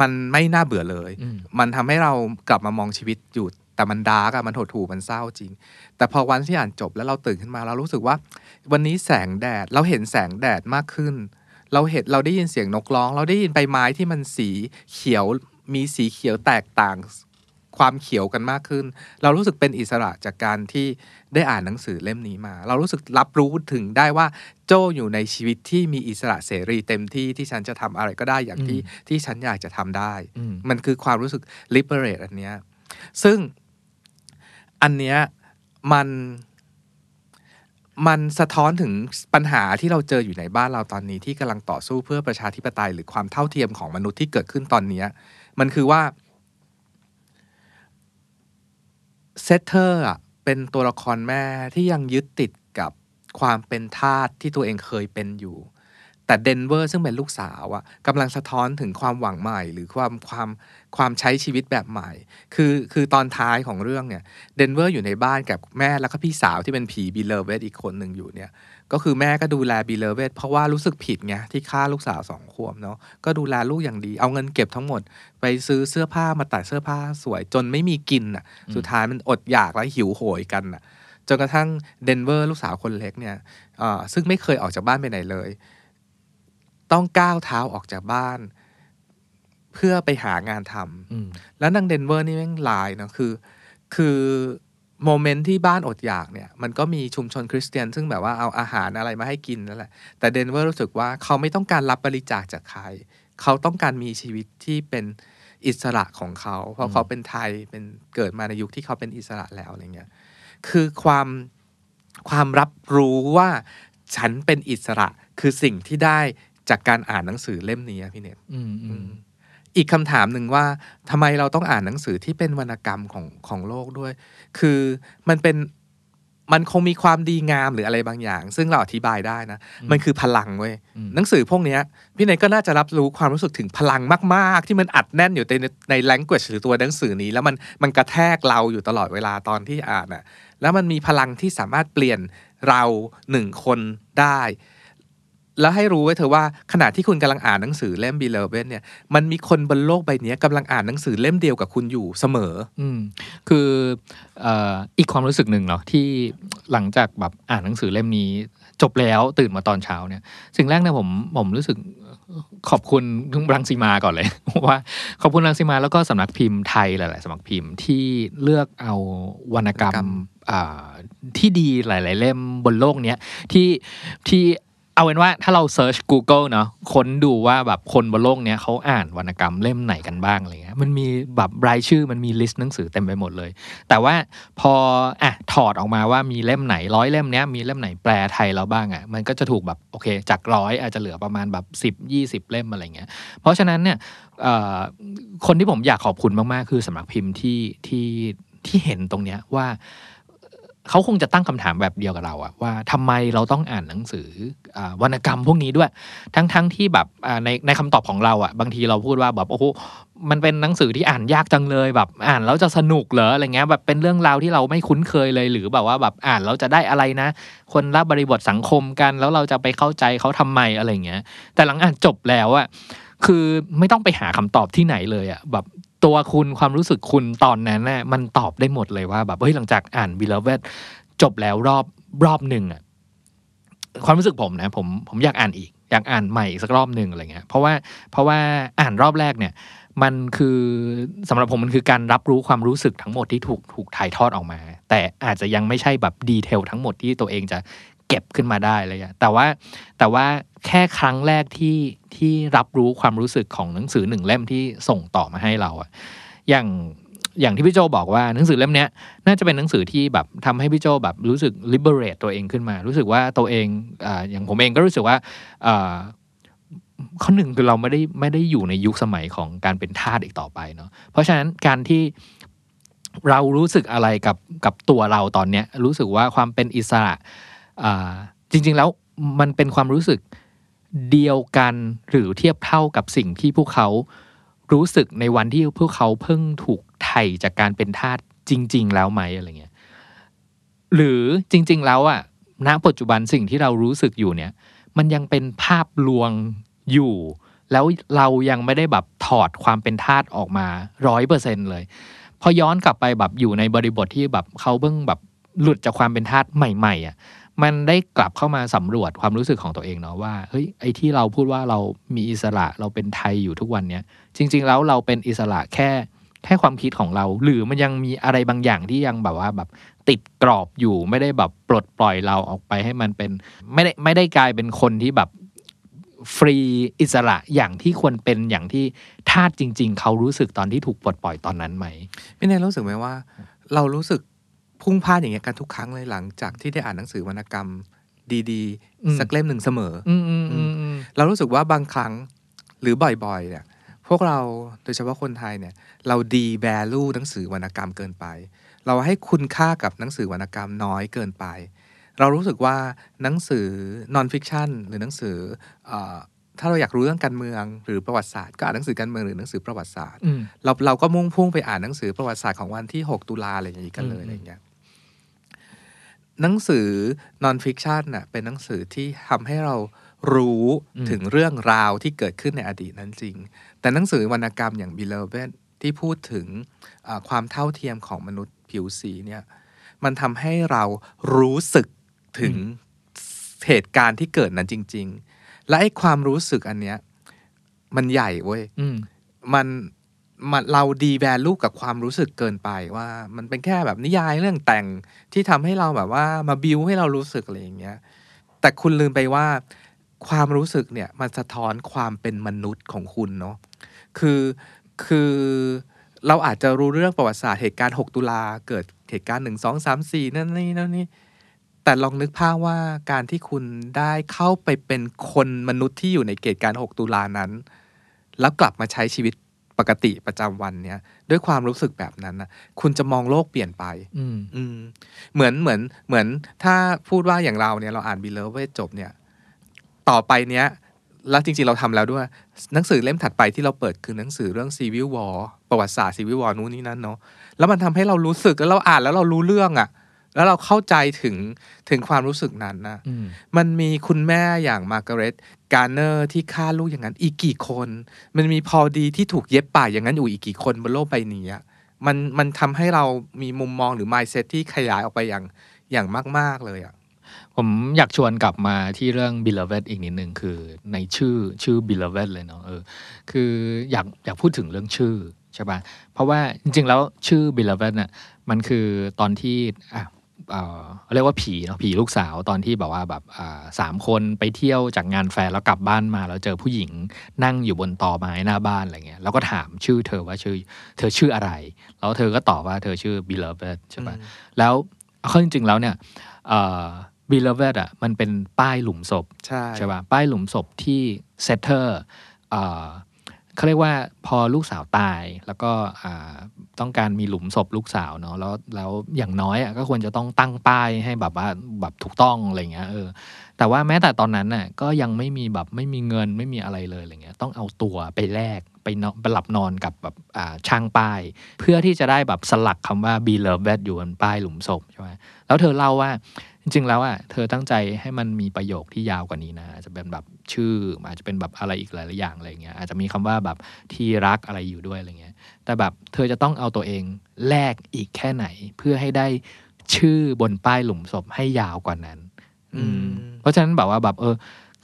มันไม่น่าเบื่อเลย มันทำให้เรากลับมามองชีวิตอยู่แต่มันดาร์กอะมันหดหู่มันเศร้าจริงแต่พอวันที่อ่านจบแล้วเราตื่นขึ้นมาเรารู้สึกว่าวันนี้แสงแดดเราเห็นแสงแดดมากขึ้นเราได้ยินเสียงนกร้องเราได้ยินใบไม้ที่มันสีเขียวมีสีเขียวแตกต่างความเขียวกันมากขึ้นเรารู้สึกเป็นอิสระจากการที่ได้อ่านหนังสือเล่มนี้มาเรารู้สึกรับรู้ถึงได้ว่าโจอยู่ในชีวิตที่มีอิสระเสรีเต็มที่ที่ฉันจะทำอะไรก็ได้อย่างที่ฉันอยากจะทำได้มันคือความรู้สึก liberate อันเนี้ยซึ่งอันเนี้ยมันสะท้อนถึงปัญหาที่เราเจออยู่ในบ้านเราตอนนี้ที่กำลังต่อสู้เพื่อประชาธิปไตยหรือความเท่าเทียมของมนุษย์ที่เกิดขึ้นตอนนี้มันคือว่าเซตเตอร์อ่ะเป็นตัวละครแม่ที่ยังยึดติดกับความเป็นทาสที่ตัวเองเคยเป็นอยู่แต่เดนเวอร์ซึ่งเป็นลูกสาวอ่ะกำลังสะท้อนถึงความหวังใหม่หรือความใช้ชีวิตแบบใหม่คือตอนท้ายของเรื่องเนี่ยเดนเวอร์อยู่ในบ้านกับแม่แล้วก็พี่สาวที่เป็นผีบีเลเวตอีกคนหนึ่งอยู่เนี่ยก็คือแม่ก็ดูแลบีเลเวตเพราะว่ารู้สึกผิดไงที่ฆ่าลูกสาว2ขวบเนาะก็ดูแลลูกอย่างดีเอาเงินเก็บทั้งหมดไปซื้อเสื้อผ้ามาตัดเสื้อผ้าสวยจนไม่มีกินอ่ะสุดท้ายมันอดอยากและหิวโหยกันอ่ะจนกระทั่งเดนเวอร์ลูกสาวคนเล็กเนี่ยซึ่งไม่เคยออกจากบ้านไปไหนเลยต้องก้าวเท้าออกจากบ้านเพื่อไปหางานทำแล้วนางเดนเวอร์นี่แม่งลายเนาะคือ โมเมนต์ที่บ้านอดอยากเนี่ยมันก็มีชุมชนคริสเตียนซึ่งแบบว่าเอาอาหารอะไรมาให้กินนั่นแหละแต่เดนเวอร์รู้สึกว่าเขาไม่ต้องการรับบริจาคจากใครเขาต้องการมีชีวิตที่เป็นอิสระของเขาเพราะเขาเป็นไทยเป็นเกิดมาในยุคที่เขาเป็นอิสระแล้วอะไรเงี้ยคือความรับรู้ว่าฉันเป็นอิสระคือสิ่งที่ได้จากการอ่านหนังสือเล่มนี้พี่เนตอีกคำถามหนึ่งว่าทำไมเราต้องอ่านหนังสือที่เป็นวรรณกรรมของโลกด้วยคือมันคงมีความดีงามหรืออะไรบางอย่างซึ่งเราอธิบายได้นะมันคือพลังเว้ยหนังสือพวกนี้พี่เนตก็น่าจะรับรู้ความรู้สึกถึงพลังมากๆที่มันอัดแน่นอยู่ใน language หรือตัวหนังสือนี้แล้วมันกระแทกเราอยู่ตลอดเวลาตอนที่อ่านอ่ะแล้วมันมีพลังที่สามารถเปลี่ยนเราหนึ่งคนได้แล้วให้รู้ไว้เถอะว่าขณะที่คุณกำลังอ่านหนังสือเล่ม Beloved เนี่ยมันมีคนบนโลกใบนี้กำลังอ่านหนังสือเล่มเดียวกับคุณอยู่เสมอคืออีกความรู้สึกหนึ่งเนาะที่หลังจากแบบอ่านหนังสือเล่มนี้จบแล้วตื่นมาตอนเช้าเนี่ยสิ่งแรกเนี่ยผมรู้สึกขอบคุณรังสีมาก่อนเลยว่าขอบคุณรังสีมาแล้วก็สำนักพิมพ์ไทยหลายๆสำนักพิมพ์ที่เลือกเอาวรรณกรรมที่ดีหลายๆเล่มบนโลกเนี้ยที่เอาเป็นว่าถ้าเราเซิร์ช Google เนาะค้นดูว่าแบบคนบนโลกเนี้ยเขาอ่านวรรณกรรมเล่มไหนกันบ้างอะไรเงี้ยมันมีแบบรายชื่อมันมีลิสต์หนังสือเต็มไปหมดเลยแต่ว่าพอถอดออกมาว่ามีเล่มไหน100เล่มเนี้ยมีเล่มไหนแปลไทยแล้วบ้างอ่ะมันก็จะถูกแบบโอเคจาก100อาจจะเหลือประมาณแบบ10 20เล่มอะไรเงี้ยเพราะฉะนั้นเนี่ยคนที่ผมอยากขอบคุณมากๆคือสำนักพิมพ์ที่เห็นตรงเนี้ยว่าเขาคงจะตั้งคำถามแบบเดียวกับเราอะว่าทำไมเราต้องอ่านหนังสือวรรณกรรมพวกนี้ด้วยทั้งที่แบบในคำตอบของเราอะบางทีเราพูดว่าแบบโอ้โหมันเป็นหนังสือที่อ่านยากจังเลยแบบอ่านแล้วจะสนุกเหรออะไรเงี้ยแบบเป็นเรื่องราวที่เราไม่คุ้นเคยเลยหรือแบบว่าแบบอ่านแล้วจะได้อะไรนะคนละบริบทสังคมกันแล้วเราจะไปเข้าใจเขาทำไมอะไรเงี้ยแต่หลังอ่านจบแล้วอะคือไม่ต้องไปหาคำตอบที่ไหนเลยอะแบบตัวคุณความรู้สึกคุณตอนนั้นน่ะมันตอบได้หมดเลยว่าแบบเฮ้ยหลังจากอ่าน Beloved จบแล้วรอบนึงอ่ะความรู้สึกผมนะผมอยากอ่านอีกอยากอ่านใหม่อีกสักรอบนึงอะไรเงี้ยเพราะว่าอ่านรอบแรกเนี่ยมันคือสำหรับผมมันคือการรับรู้ความรู้สึกทั้งหมดที่ถูกถ่ายทอดออกมาแต่อาจจะยังไม่ใช่แบบดีเทลทั้งหมดที่ตัวเองจะเก็บขึ้นมาได้อะไรอย่างแต่ว่าแค่ครั้งแรกที่รับรู้ความรู้สึกของหนังสือหนึ่งเล่มที่ส่งต่อมาให้เราอะอย่างที่พี่โจบอกว่าหนังสือเล่มเนี้ยน่าจะเป็นหนังสือที่แบบทำให้พี่โจแบบรู้สึก liberate ตัวเองขึ้นมารู้สึกว่าตัวเองอย่างผมเองก็รู้สึกว่าข้อหนึ่งคือเราไม่ได้อยู่ในยุคสมัยของการเป็นทาสอีกต่อไปเนาะเพราะฉะนั้นการที่เรารู้สึกอะไรกับตัวเราตอนเนี้ยรู้สึกว่าความเป็นอิสระจริงๆแล้วมันเป็นความรู้สึกเดียวกันหรือเทียบเท่ากับสิ่งที่พวกเขารู้สึกในวันที่พวกเขาเพิ่งถูกไถ่จากการเป็นทาสจริงๆแล้วไหมอะไรเงี้ยหรือจริงๆแล้วอะณปัจจุบันสิ่งที่เรารู้สึกอยู่เนี่ยมันยังเป็นภาพลวงอยู่แล้วเรายังไม่ได้แบบถอดความเป็นทาสออกมา 100% เลยพอย้อนกลับไปแบบอยู่ในบริบทที่แบบเขาเพิ่งแบบหลุดจากความเป็นทาสใหม่ๆอะมันได้กลับเข้ามาสำรวจความรู้สึกของตัวเองเนาะว่าเฮ้ยไอ้ที่เราพูดว่าเรามีอิสระเราเป็นไทยอยู่ทุกวันเนี้ยจริงๆแล้วเราเป็นอิสระแค่ความคิดของเราหรือมันยังมีอะไรบางอย่างที่ยังแบบว่าแบบติดกรอบอยู่ไม่ได้แบบปลดปล่อยเราออกไปให้มันเป็นไม่ได้กลายเป็นคนที่แบบฟรีอิสระอย่างที่ควรเป็นอย่างที่ทาสจริงๆเขารู้สึกตอนที่ถูกปลดปล่อยตอนนั้นไหมพี่เนยรู้สึกไหมว่าเรารู้สึกพุ่งพลาดอย่างเงี้ยกันทุกครั้งเลยหลังจากที่ได้อ่านหนังสือวรรณกรรมดีๆสักเล่มหนึ่งเสมอเรารู้สึกว่าบางครั้งหรือบ่อยๆเนี่ยพวกเราโดยเฉพาะคนไทยเนี่ยเราดีแวลูหนังสือวรรณกรรมเกินไปเราให้คุณค่ากับหนังสือวรรณกรรมน้อยเกินไปเรารู้สึกว่าหนังสือนอนฟิกชันหรือหนังสือถ้าเราอยากรู้เรื่องการเมืองหรือประวัติศาสตร์ก็อ่านหนังสือการเมืองหรือหนังสือประวัติศาสตร์เราก็มุ่งพุ่งไปอ่านหนังสือประวัติศาสตร์ของวันที่6 ตุลาอะไรอย่างนี้กันเลยอะไรอย่างเงี้ยหนังสือ non-fiction น่ะเป็นหนังสือที่ทำให้เรารู้ถึงเรื่องราวที่เกิดขึ้นในอดีตนั้นจริงแต่หนังสือวรรณกรรมอย่าง Beloved ที่พูดถึงความเท่าเทียมของมนุษย์ผิวสีเนี่ยมันทำให้เรารู้สึกถึงเหตุการณ์ที่เกิดนั้นจริงๆและไอ้ความรู้สึกอันเนี้ยมันใหญ่เว้ยมัน เราดีแวลูกับความรู้สึกเกินไปว่ามันเป็นแค่แบบนิยายเรื่องแต่งที่ทำให้เราแบบว่ามาบิวให้เรารู้สึกอะไรอย่างเงี้ยแต่คุณลืมไปว่าความรู้สึกเนี่ยมันสะท้อนความเป็นมนุษย์ของคุณเนาะคือเราอาจจะรู้เรื่องประวัติศาสตร์เหตุการณ์6ตุลาเกิดเหตุการณ์1 2 3 4นั่นนี่แต่ลองนึกภาพว่าการที่คุณได้เข้าไปเป็นคนมนุษย์ที่อยู่ในเหตุการณ์6ตุลานั้นแล้วกลับมาใช้ชีวิตปกติประจำวันเนี่ยด้วยความรู้สึกแบบนั้นนะคุณจะมองโลกเปลี่ยนไปเหมือนถ้าพูดว่าอย่างเราเนี่ยเราอ่านบีเลฟเวทจบเนี่ยต่อไปเนี้ยแล้วจริงๆเราทำแล้วด้วยหนังสือเล่มถัดไปที่เราเปิดคือหนังสือเรื่อง Civil War ประวัติศาสตร์ Civil War นู้นนี่นั่นเนาะแล้วมันทำให้เรารู้สึกแล้วเราอ่านแล้วเรารู้เรื่องอะแล้วเราเข้าใจถึงความรู้สึกนั้นนะมันมีคุณแม่อย่างมาร์กาเร็ตการ์เนอร์ที่ฆ่าลูกอย่างนั้นอีกกี่คนมันมีพอดีที่ถูกเย็บปากอย่างนั้นอยู่อีกกี่คนบนโลกใบนี้มันทำให้เรามีมุมมองหรือ mindset ที่ขยายออกไปอย่างมากๆเลยอ่ะผมอยากชวนกลับมาที่เรื่อง Beloved อีกนิดนึงคือในชื่อ Beloved เลยเนาะคืออยากพูดถึงเรื่องชื่อใช่ป่ะเพราะว่าจริงๆแล้วชื่อ Beloved น่ะมันคือตอนที่เรียกว่าผีเนาะผีลูกสาวตอนที่แบบว่าแบบ3 คนไปเที่ยวจากงานแฟร์แล้วกลับบ้านมาแล้วเจอผู้หญิงนั่งอยู่บนตอไม้หน้าบ้านอะไรเงี้ยแล้วก็ถามชื่อเธอว่าชื่อเธอชื่ออะไรแล้วเธอก็ตอบว่าเธอชื่อ Beloved ใช่ป่ะแล้วเอาจริงๆแล้วเนี่ยBeloved อ่ะมันเป็นป้ายหลุมศพใช่ป่ะป้ายหลุมศพที่เซตเตอร์เขาเรียกว่าพอลูกสาวตายแล้วก็ต้องการมีหลุมศพลูกสาวเนาะแล้วอย่างน้อยอ่ะก็ควรจะต้องตั้งป้ายให้แบบว่าแบบถูกต้องอะไรเงี้ยแต่ว่าแม้แต่ตอนนั้นน่ะก็ยังไม่มีแบบไม่มีเงินไม่มีอะไรเลยอะไรเงี้ยต้องเอาตัวไปแลกไปหลับนอนกับแบบช่างป้ายเพื่อที่จะได้แบบสลักคำว่า Beloved อยู่บนป้ายหลุมศพใช่ไหมแล้วเธอเล่าว่าจริงๆแล้วอ่ะเธอตั้งใจให้มันมีประโยคที่ยาวกว่านี้นะอาจจะเป็นแบบชื่ออาจจะเป็นแบบอะไรอีกหลายๆอย่างอะไรเงี้ยอาจจะมีคำว่าแบบที่รักอะไรอยู่ด้วยอะไรเงี้ยแต่แบบเธอจะต้องเอาตัวเองแลกอีกแค่ไหนเพื่อให้ได้ชื่อบนป้ายหลุมศพให้ยาวกว่านั้นเพราะฉะนั้นแบบว่าแบบ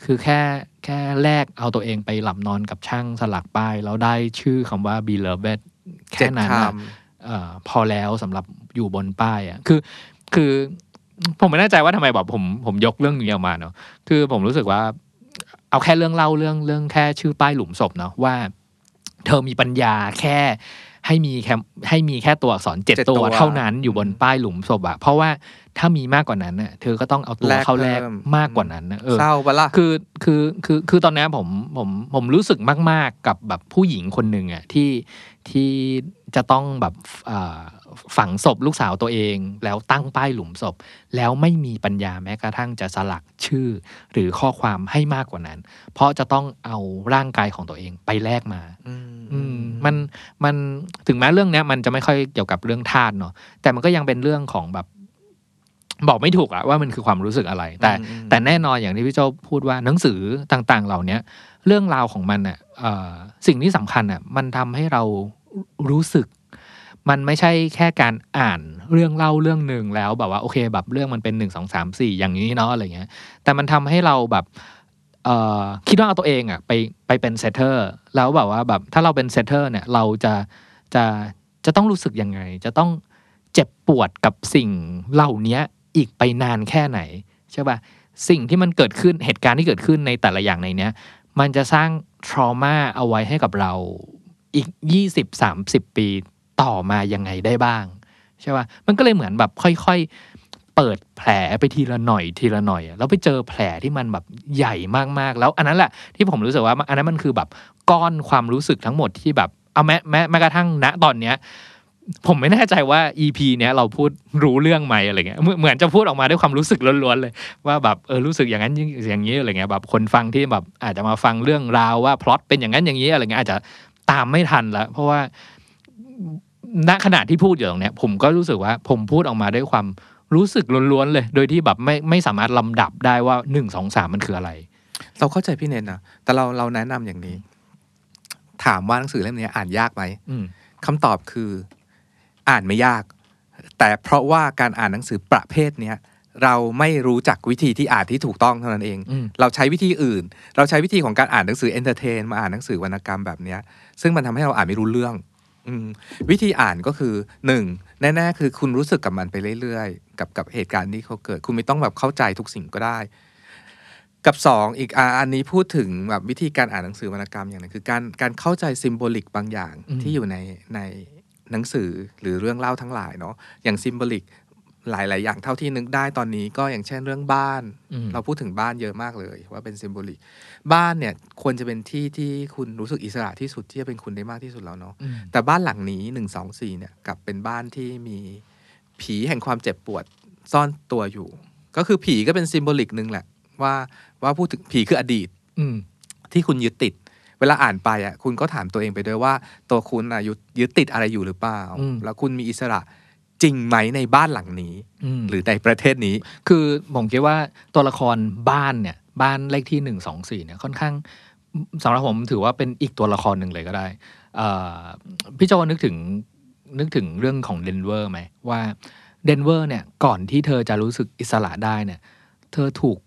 คือแค่แลกเอาตัวเองไปหลับนอนกับช่างสลักป้ายแล้วได้ชื่อคำว่า Beloved แค่นั้นพอแล้วสำหรับอยู่บนป้ายอ่ะคือผมไม่แน่ใจว่าทำไมแบบผมยกเรื่องนี้ออกมาเนาะคือผมรู้สึกว่าเอาแค่เรื่องเล่าเรื่องแค่ชื่อป้ายหลุมศพเนาะว่าเธอมีปัญญาแค่ให้มีแค่ตัวอักษร7 ตัวเท่านั้นอยู่บนป้ายหลุมศพอะเพราะว่าถ้ามีมากกว่านั้นน่ะเธอก็ต้องเอาตัวเข้าแลกมากกว่านั้นเศร้าปะล่ะคือตอนนี้ผมรู้สึกมากๆกับแบบผู้หญิงคนหนึ่งอะที่จะต้องแบบฝังศพลูกสาวตัวเองแล้วตั้งป้ายหลุมศพแล้วไม่มีปัญญาแม้กระทั่งจะสลักชื่อหรือข้อความให้มากกว่านั้นเพราะจะต้องเอาร่างกายของตัวเองไปแลกมามันถึงแม้เรื่องนี้มันจะไม่ค่อยเกี่ยวกับเรื่องธาตุเนาะแต่มันก็ยังเป็นเรื่องของแบบบอกไม่ถูกอะว่ามันคือความรู้สึกอะไรแต่แน่นอนอย่างที่พี่โจ้พูดว่าหนังสือต่างๆเหล่านี้เรื่องราวของมันอะสิ่งที่สำคัญอะมันทำให้เรารู้สึกมันไม่ใช่แค่การอ่านเรื่องเล่าเรื่องนึงแล้วแบบว่าโอเคแบบเรื่องมันเป็น1 2 3 4อย่างนี้เนาะอะไรเงี้ยแต่มันทำให้เราแบบคิดว่าเอาตัวเองอะไปเป็นเซตเตอร์แล้วแบบว่าแบบถ้าเราเป็นเซตเตอร์เนี่ยเราจะต้องรู้สึกยังไงจะต้องเจ็บปวดกับสิ่งเหล่านี้อีกไปนานแค่ไหนใช่ป่ะสิ่งที่มันเกิดขึ้นเหตุการณ์ที่เกิดขึ้นในแต่ละอย่างในเนี้ยมันจะสร้างทรอมาเอาไว้ให้กับเราอีก20-30 ปีต่อมายังไงได้บ้างใช่ป่ะมันก็เลยเหมือนแบบค่อยๆเปิดแผลไปทีละหน่อยแล้วไปเจอแผลที่มันแบบใหญ่มากๆแล้วอันนั้นแหละที่ผมรู้สึกว่าอันนั้นมันคือแบบก้อนความรู้สึกทั้งหมดที่แบบเอาแม้กระทั่งณตอนเนี้ยผมไม่แน่ใจว่า EP เนี้ยเราพูดรู้เรื่องไหมอะไรเงี้ยเหมือนจะพูดออกมาด้วยความรู้สึกล้วนๆเลยว่าแบบรู้สึกอย่างนั้นอย่างนี้อะไรเงี้ยแบบคนฟังที่แบบอาจจะมาฟังเรื่องราวว่าพล็อตเป็นอย่างนั้นอย่างนี้อะไรเงี้ยอาจจะตามไม่ทันแล้วเพราะว่าณขณะที่พูดอยู่ตรงเนี้ยผมก็รู้สึกว่าผมพูดออกมาด้วยความรู้สึกล้วนๆเลยโดยที่แบบไม่สามารถลำดับได้ว่า1 2 3มันคืออะไรเราเข้าใจพี่เนนนะแต่เราแนะนำอย่างนี้ถามว่าหนังสือเล่มนี้อ่านยากไหมคำตอบคืออ่านไม่ยากแต่เพราะว่าการอ่านหนังสือประเภทเนี้ยเราไม่รู้จักวิธีที่อ่านที่ถูกต้องเท่านั้นเองเราใช้วิธีอื่นเราใช้วิธีของการอ่านหนังสือเอนเตอร์เทนมาอ่านหนังสือวรรณกรรมแบบเนี้ยซึ่งมันทำให้เราอ่านไม่รู้เรื่อง วิธีอ่านก็คือหนึ่งแน่ๆคือคุณรู้สึกกับมันไปเรื่อยๆกับเหตุการณ์ที่เขาเกิดคุณไม่ต้องแบบเข้าใจทุกสิ่งก็ได้กับ2อีกอันนี้พูดถึงแบบวิธีการอ่านหนังสือวรรณกรรมอย่างนึงคือการเข้าใจซิมโบลิกบางอย่างที่อยู่ในหนังสือหรือเรื่องเล่าทั้งหลายเนาะอย่างซิมโบลิกหลายๆอย่างเท่าที่นึกได้ตอนนี้ก็อย่างเช่นเรื่องบ้านเราพูดถึงบ้านเยอะมากเลยว่าเป็นซิมโบลิกบ้านเนี่ยควรจะเป็นที่ที่คุณรู้สึกอิสระที่สุดที่จะเป็นคุณได้มากที่สุดแล้วเนาะแต่บ้านหลังนี้1 2 4เนี่ยกลับเป็นบ้านที่มีผีแห่งความเจ็บปวดซ่อนตัวอยู่ก็คือผีก็เป็นซิมโบลิกนึงแหละว่าพูดถึงผีคืออดีตที่คุณยึดติดเวลาอ่านไปอ่ะคุณก็ถามตัวเองไปด้วยว่าตัวคุณอ่ะยึดติดอะไรอยู่หรือเปล่าแล้วคุณมีอิสระจริงไหมในบ้านหลังนี้หรือในประเทศนี้คือผมคิดว่าตัวละครบ้านเนี่ยบ้านเลขที่1 2 4เนี่ยค่อนข้างสำหรับผมถือว่าเป็นอีกตัวละครหนึ่งเลยก็ได้พี่โจนึกถึงเรื่องของเดนเวอร์ไหมว่าเดนเวอร์เนี่ยก่อนที่เธอจะรู้สึกอิสระได้เนี่ยเธอถูก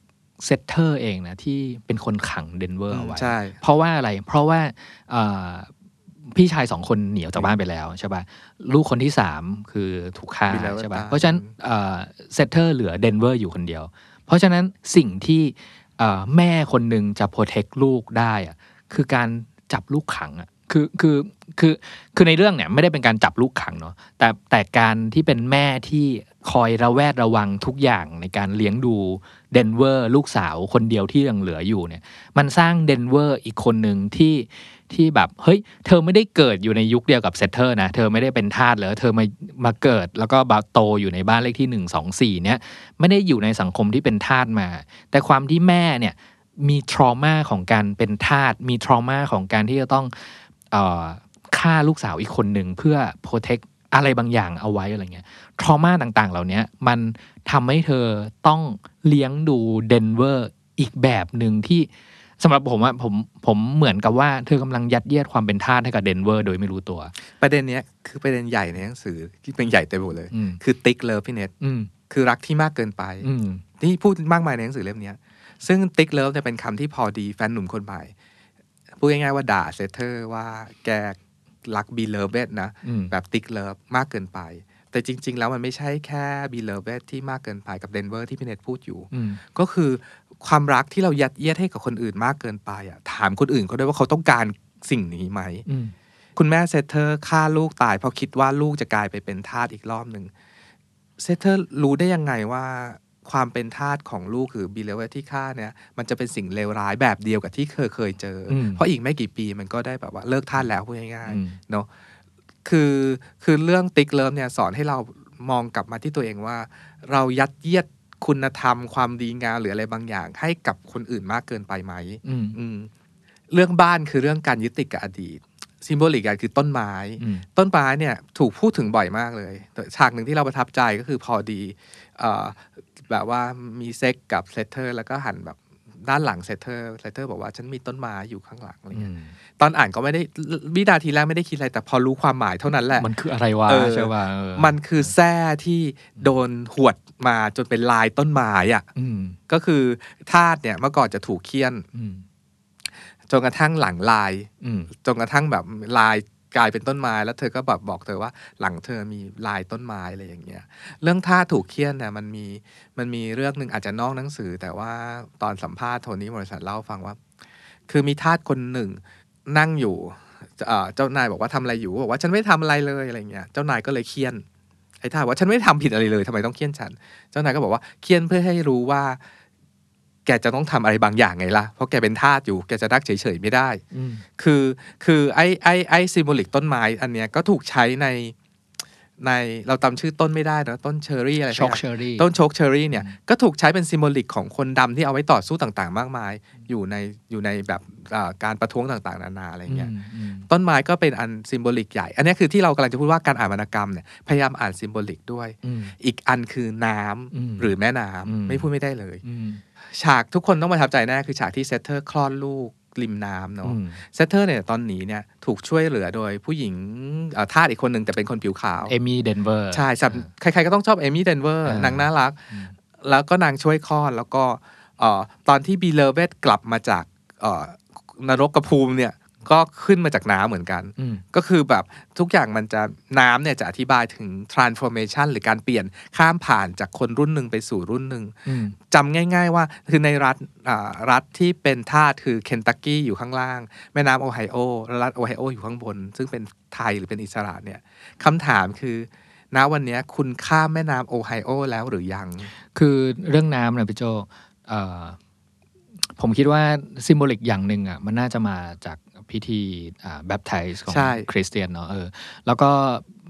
เซตเตอร์เองนะที่เป็นคนขังเดนเวอร์เอาไว้เพราะว่าอะไรเพราะว่าพี่ชาย2คนหนีออกจากบ้านไปแล้วใช่ป่ะลูกคนที่3คือถูกฆ่าใช่ป่ะเพราะฉะนั้นเซตเตอร์เหลือเดนเวอร์อยู่คนเดียวเพราะฉะนั้นสิ่งที่แม่คนนึงจะโปรเทคลูกได้อ่ะคือการจับลูกขังอ่ะคือในเรื่องเนี่ยไม่ได้เป็นการจับลูกขังเนาะแต่การที่เป็นแม่ที่คอยระแวดระวังทุกอย่างในการเลี้ยงดูเดนเวอร์ลูกสาวคนเดียวที่ยังเหลืออยู่เนี่ยมันสร้างเดนเวอร์อีกคนหนึ่งที่แบบเฮ้ยเธอไม่ได้เกิดอยู่ในยุคเดียวกับเซตเตอร์นะเธอไม่ได้เป็นทาสเหรอเธอมาเกิดแล้วก็แบบโตอยู่ในบ้านเลขที่1 2 4เนี่ยไม่ได้อยู่ในสังคมที่เป็นทาสมาแต่ความที่แม่เนี่ยมีทรอมาของการเป็นทาสมีทรอมาของการที่จะต้องฆ่าลูกสาวอีกคนหนึ่งเพื่อโปรเทคอะไรบางอย่างเอาไว้อะไรเงี้ยทรอมาต่างๆเหล่านี้มันทำให้เธอต้องเลี้ยงดูเดนเวอร์อีกแบบหนึ่งที่สำหรับผมว่าผมเหมือนกับว่าเธอกำลังยัดเยียดความเป็นทาสให้กับเดนเวอร์โดยไม่รู้ตัวประเด็นเนี้ยคือประเด็นใหญ่ในหนังสือที่เป็นใหญ่เต็มหมดเลยคือติ๊กเลิฟพี่เน็ตคือรักที่มากเกินไปที่พูดมากมายในหนังสือเล่มนี้ซึ่งติ๊กเลิฟจะเป็นคำที่พอดีแฟนหนุ่มคนใหม่พูดง่ายๆว่าด่าเซตเตอร์ว่าแกรักบีเลิฟเวทนะแบบติ๊กเลิฟมากเกินไปแต่จริงๆแล้วมันไม่ใช่แค่บีเลิฟเวทที่มากเกินไปกับเดนเวอร์ที่พี่เนทพูดอยู่ก็คือความรักที่เรายัดเยียดให้กับคนอื่นมากเกินไปอ่ะถามคนอื่นเขาด้วยว่าเขาต้องการสิ่งนี้ไหมคุณแม่เซตเตอร์ฆ่าลูกตายเพราะคิดว่าลูกจะกลายไปเป็นทาสอีกรอบนึงเซตเตอร์รู้ได้ยังไงว่าความเป็นทาสของลูกคือบีเลเวทที่ฆ่าเนี่ยมันจะเป็นสิ่งเลวร้ายแบบเดียวกับที่เคยเจอเพราะอีกไม่กี่ปีมันก็ได้แบบว่าเลิกทาสแล้วพูดง่ายๆเนาะคือเรื่องติ๊กเลิฟเนี่ยสอนให้เรามองกลับมาที่ตัวเองว่าเรายัดเยียดคุณธรรมความดีงามหรืออะไรบางอย่างให้กับคนอื่นมากเกินไปไหมเรื่องบ้านคือเรื่องการยึดติดกับอดีตซิมโบลิกคือต้นไม้เนี่ยถูกพูดถึงบ่อยมากเลยฉากหนึ่งที่เราประทับใจก็คือพอดีแบบว่ามีเซ็กกับเซตเตอร์แล้วก็หันแบบด้านหลังเซตเตอร์บอกว่าฉันมีต้นไม้อยู่ข้างหลังอะไรเงี้ยตอนอ่านก็ไม่ได้วินาทีแรกไม่ได้คิดอะไรแต่พอรู้ความหมายเท่านั้นแหละมันคืออะไรวะใช่ป่ะมันคือแส้ที่โดนหวดมาจนเป็นลายต้นไม้อ่ะก็คือทาสเนี่ยเมื่อก่อนจะถูกเคี่ยนจนกระทั่งหลังลายจนกระทั่งแบบลายกลายเป็นต้นไม้แล้วเธอก็แบบบอกเธอว่าหลังเธอมีลายต้นไม้อะไรอย่างเงี้ยเรื่องท่าถูกเคี่ยนเนี่ยมันมีเรื่องนึงอาจจะนอกหนังสือแต่ว่าตอนสัมภาษณ์โทนี่มอริสันเล่าฟังว่าคือมีทาสคนหนึ่งนั่งอยู่เจ้านายบอกว่าทำอะไรอยู่บอกว่าฉันไม่ทำอะไรเลยอะไรเงี้ยเจ้านายก็เลยเคี่ยนไอ้ทาสว่าฉันไม่ทำผิดอะไรเลยทำไมต้องเคี่ยนฉันเจ้านายก็บอกว่าเคี่ยนเพื่อให้รู้ว่าแกจะต้องทำอะไรบางอย่างไงล่ะเพราะแกเป็นทาสอยู่แกจะรักเฉยๆไม่ได้คือไอ้ซิมโบลิกต้นไม้อันเนี้ยก็ถูกใช้ในเราจำชื่อต้นไม่ได้นะต้นเชอร์รี่อะไรช็อกเชอรี่ต้นช็อกเชอรี่เนี่ยก็ถูกใช้เป็นซิมโบลิกของคนดำที่เอาไว้ต่อสู้ต่างๆมากมายอยู่ในแบบการประท้วงต่างๆนานาอะไรเงี้ยต้นไม้ก็เป็นอันซิมโบลิกใหญ่อันนี้คือที่เรากำลังจะพูดว่าการอ่านวรรณกรรมเนี่ยพยายามอ่านซิมโบลิกด้วยอีกอันคือน้ำหรือแม่น้ำไม่พูดไม่ได้เลยฉากทุกคนต้องประทับใจแน่คือฉากที่เซตเตอร์คลอดลูกริมน้ำเนาะเซตเตอร์เนี่ยตอนหนีเนี่ยถูกช่วยเหลือโดยผู้หญิงทาสอีกคนหนึ่งแต่เป็นคนผิวขาวเอมี่เดนเวอร์ใช่ใครๆก็ต้องชอบเอมี่เดนเวอร์นางน่ารักแล้วก็นางช่วยคลอดแล้วก็ตอนที่บีเลเวตกลับมาจากนรกกระพูมเนี่ย ก็ขึ้นมาจากน้ำเหมือนกันก็คือแบบทุกอย่างมันจะน้ำเนี่ยจะอธิบายถึง transformation หรือการเปลี่ยนข้ามผ่านจากคนรุ่นหนึ่งไปสู่รุ่นหนึ่งจำง่ายๆว่าคือในรัฐที่เป็นทาสคือเคนตักกี้อยู่ข้างล่างแม่น้ำโอไฮโอรัฐโอไฮโออยู่ข้างบนซึ่งเป็นไทยหรือเป็นอิสระเนี่ยคำถามคือณวันนี้คุณข้ามแม่น้ำโอไฮโอแล้วหรือยังคือเรื่องน้ำนะพี่โจผมคิดว่าซิมโบลิกอย่างหนึ่งอ่ะมันน่าจะมาจากพิธีแบปไทซ์ของคริสเตียนเนาะแล้วก็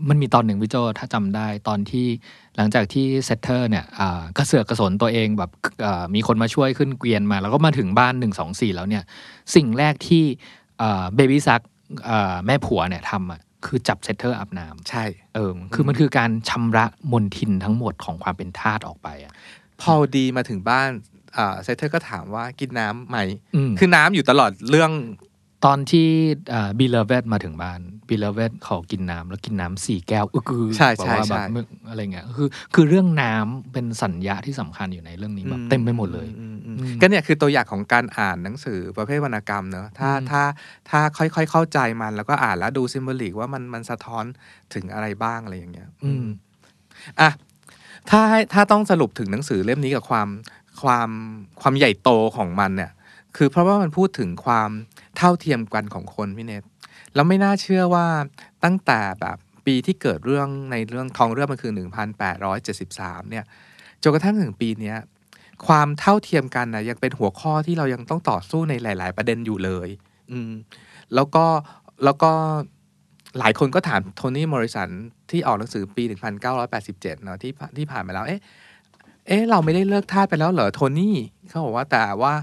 มันมีตอนหนึ่งพี่โจถ้าจำได้ตอนที่หลังจากที่เซตเตอร์เนี่ยกระเสือกกระสนตัวเองแบบมีคนมาช่วยขึ้นเกวียนมาแล้วก็มาถึงบ้าน 1-2-4 แล้วเนี่ยสิ่งแรกที่เบบี้ซักแม่ผัวเนี่ยทำอ่ะคือจับเซตเตอร์อาบน้ำใช่คือมันคือการชำระมลทินทั้งหมดของความเป็นทาสออกไปอ่ะพอดีมาถึงบ้านเซตเตอร์ก็ถามว่ากินน้ำไหมคือน้ำอยู่ตลอดเรื่องตอนที่บีเลเวตมาถึงบ้านบีเลเวตขอกินน้ำแล้วกินน้ำ4แก้วคือแบบว่าแบบอะไรเงี้ยคือเรื่องน้ำเป็นสัญญาที่สำคัญอยู่ในเรื่องนี้แบบเต็มไปหมดเลยก็เนี่ยคือตัวอย่างของการอ่านหนังสือประเภทวรรณกรรมเนอะถ้าค่อยๆเข้าใจมันแล้วก็อ่านแล้วดูซิมโบลิกว่ามันสะท้อนถึงอะไรบ้างอะไรอย่างเงี้ยอ่ะถ้าต้องสรุปถึงหนังสือเล่มนี้กับความใหญ่โตของมันเนี่ยคือเพราะว่ามันพูดถึงความเท่าเทียมกันของคนพี่เนทแล้วไม่น่าเชื่อว่าตั้งแต่แบบปีที่เกิดเรื่องในเรื่องท้องเรื่องมันคือ1873เนี่ยจนกระทั่งถึงปีนี้ความเท่าเทียมกันนะยังเป็นหัวข้อที่เรายังต้องต่อสู้ในหลายๆประเด็นอยู่เลยแล้วก็หลายคนก็ถามโทนี่มอริสันที่ออกหนังสือปี1987เนาะที่ผ่านมาแล้วเอ๊ะเราไม่ได้เลิกทาสไปแล้วเหรอโทนี่เขาบอกว่าแต่ว่า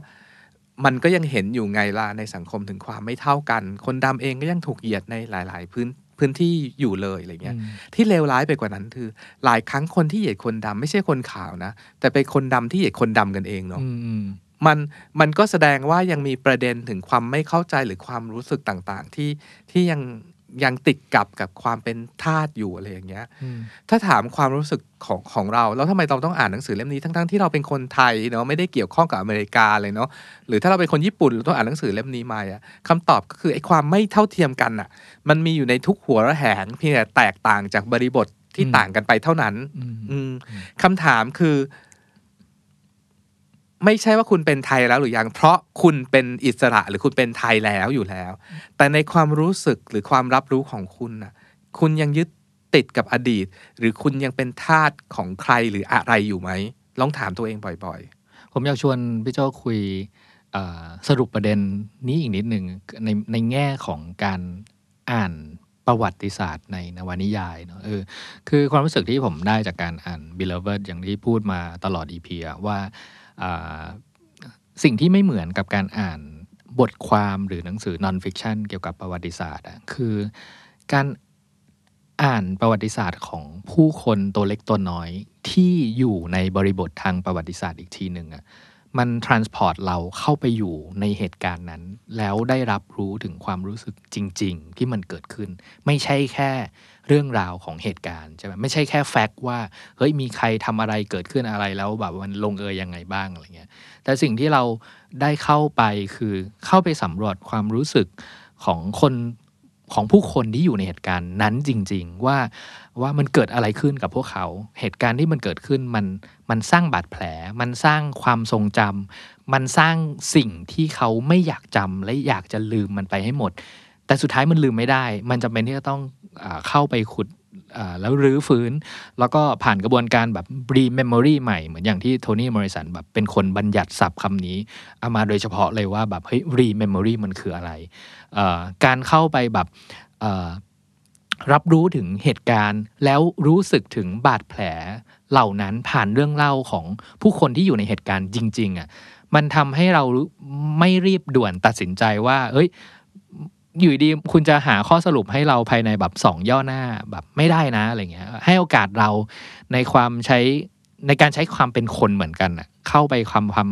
มันก็ยังเห็นอยู่ไงล่ะในสังคมถึงความไม่เท่ากันคนดำเองก็ยังถูกเหยียดในหลายๆพื้นที่อยู่เลยอะไรเงี้ยที่เลวร้ายไปกว่านั้นคือหลายครั้งคนที่เหยียดคนดำไม่ใช่คนขาวนะแต่เป็นคนดำที่เหยียดคนดำกันเองเนาะมันก็แสดงว่ายังมีประเด็นถึงความไม่เข้าใจหรือความรู้สึกต่างๆที่ยังติดกับความเป็นทาสอยู่อะไรอย่างเงี้ยถ้าถามความรู้สึกของเราแล้วทำไมเราต้องอ่านหนังสือเล่มนี้ทั้งๆที่เราเป็นคนไทยเนาะไม่ได้เกี่ยวข้องกับอเมริกาเลยเนาะหรือถ้าเราเป็นคนญี่ปุ่นเราต้องอ่านหนังสือเล่มนี้มาอ่ะคำตอบก็คือไอ้ความไม่เท่าเทียมกันอ่ะมันมีอยู่ในทุกหัวระแหงเพียงแต่แตกต่างจากบริบทที่ต่างกันไปเท่านั้นคำถามคือไม่ใช่ว่าคุณเป็นไทยแล้วหรือยังเพราะคุณเป็นอิสระหรือคุณเป็นไทยแล้วอยู่แล้วแต่ในความรู้สึกหรือความรับรู้ของคุณน่ะคุณยังยึดติดกับอดีตหรือคุณยังเป็นทาสของใครหรืออะไรอยู่ไหมลองถามตัวเองบ่อยๆผมอยากชวนพี่โจ้คุยสรุปประเด็นนี้อีกนิดนึงในแง่ของการอ่านประวัติศาสตร์ในนวนิยายเนอะคือความรู้สึกที่ผมได้จากการอ่าน Beloved อย่างที่พูดมาตลอด EP ว่าสิ่งที่ไม่เหมือนกับการอ่านบทความหรือหนังสือนอนฟิกชันเกี่ยวกับประวัติศาสตร์คือการอ่านประวัติศาสตร์ของผู้คนตัวเล็กตัวน้อยที่อยู่ในบริบททางประวัติศาสตร์อีกทีหนึ่งมันทรานสปอร์ตเราเข้าไปอยู่ในเหตุการณ์นั้นแล้วได้รับรู้ถึงความรู้สึกจริงๆที่มันเกิดขึ้นไม่ใช่แค่เรื่องราวของเหตุการณ์ใช่ไหมไม่ใช่แค่แฟกต์ว่าเฮ้ยมีใครทำอะไรเกิดขึ้นอะไรแล้วแบบมันลงเอยยังไงบ้างอะไรเงี้ยแต่สิ่งที่เราได้เข้าไปคือเข้าไปสำรวจความรู้สึกของคนของผู้คนที่อยู่ในเหตุการณ์นั้นจริงๆว่ามันเกิดอะไรขึ้นกับพวกเขาเหตุการณ์ที่มันเกิดขึ้นมันสร้างบาดแผลมันสร้างความทรงจำมันสร้างสิ่งที่เขาไม่อยากจำและอยากจะลืมมันไปให้หมดแต่สุดท้ายมันลืมไม่ได้มันจำเป็นที่จะต้องเข้าไปขุดแล้วรื้อฟื้นแล้วก็ผ่านกระบวนการแบบ re-memory ใหม่เหมือนอย่างที่โทนี่มอริสันแบบเป็นคนบัญญัติศัพท์คำนี้เอามาโดยเฉพาะเลยว่าแบบเฮ้ย re-memory มันคืออะไรการเข้าไปแบบรับรู้ถึงเหตุการณ์แล้วรู้สึกถึงบาดแผลเหล่านั้นผ่านเรื่องเล่าของผู้คนที่อยู่ในเหตุการณ์จริงๆมันทำให้เราไม่รีบด่วนตัดสินใจว่าเฮ้ยอยู่ดีคุณจะหาข้อสรุปให้เราภายในแบบ2ย่อหน้าแบบไม่ได้นะอะไรเงี้ยให้โอกาสเราในความใช้ในการใช้ความเป็นคนเหมือนกันน่ะเข้าไปความ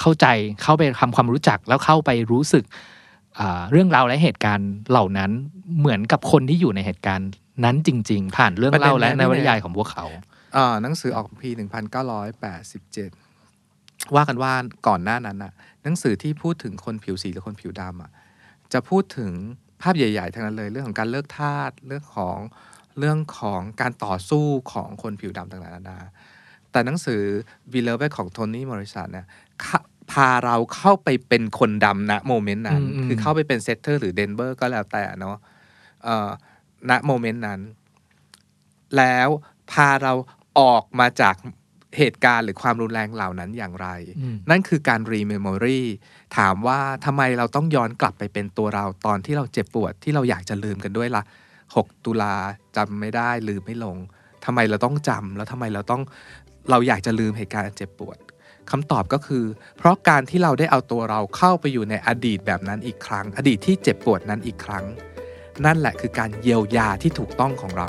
เข้าใจเข้าไปทำความรู้จักแล้วเข้าไปรู้สึกเรื่องราวและเหตุการณ์เหล่านั้นเหมือนกับคนที่อยู่ในเหตุการณ์นั้นจริงๆผ่านเรื่องเล่าและนวนิยายของพวกเขาหนังสือออกปี1987ว่ากันว่าก่อนหน้านั้นน่ะหนังสือที่พูดถึงคนผิวสีหรือคนผิวดำ จะพูดถึงภาพใหญ่ๆทั้งนั้นเลยเรื่องของการเลิกทาสเรื่องของการต่อสู้ของคนผิวดำต่างๆนานาแต่หนังสือ We Love It ของโทนี่มอริสันเนี่ยพาเราเข้าไปเป็นคนดำณโมเมนต์นั้นคือเข้าไปเป็นเซตเตอร์หรือเดนเวอร์ก็แล้วแต่เนาะณโมเมนต์นั้นแล้วพาเราออกมาจากเหตุการณ์หรือความรุนแรงเหล่านั้นอย่างไรนั่นคือการรีเมมโมรีถามว่าทำไมเราต้องย้อนกลับไปเป็นตัวเราตอนที่เราเจ็บปวดที่เราอยากจะลืมกันด้วยละ่ะ6ตุลาจำไม่ได้ลืมไม่ลงทำไมเราต้องจำแล้วทำไมเราอยากจะลืมเหตุการณ์เจ็บปวดคำตอบก็คือเพราะการที่เราได้เอาตัวเราเข้าไปอยู่ในอดีตแบบนั้นอีกครั้งอดีตที่เจ็บปวดนั้นอีกครั้งนั่นแหละคือการเยียวยาที่ถูกต้องของเรา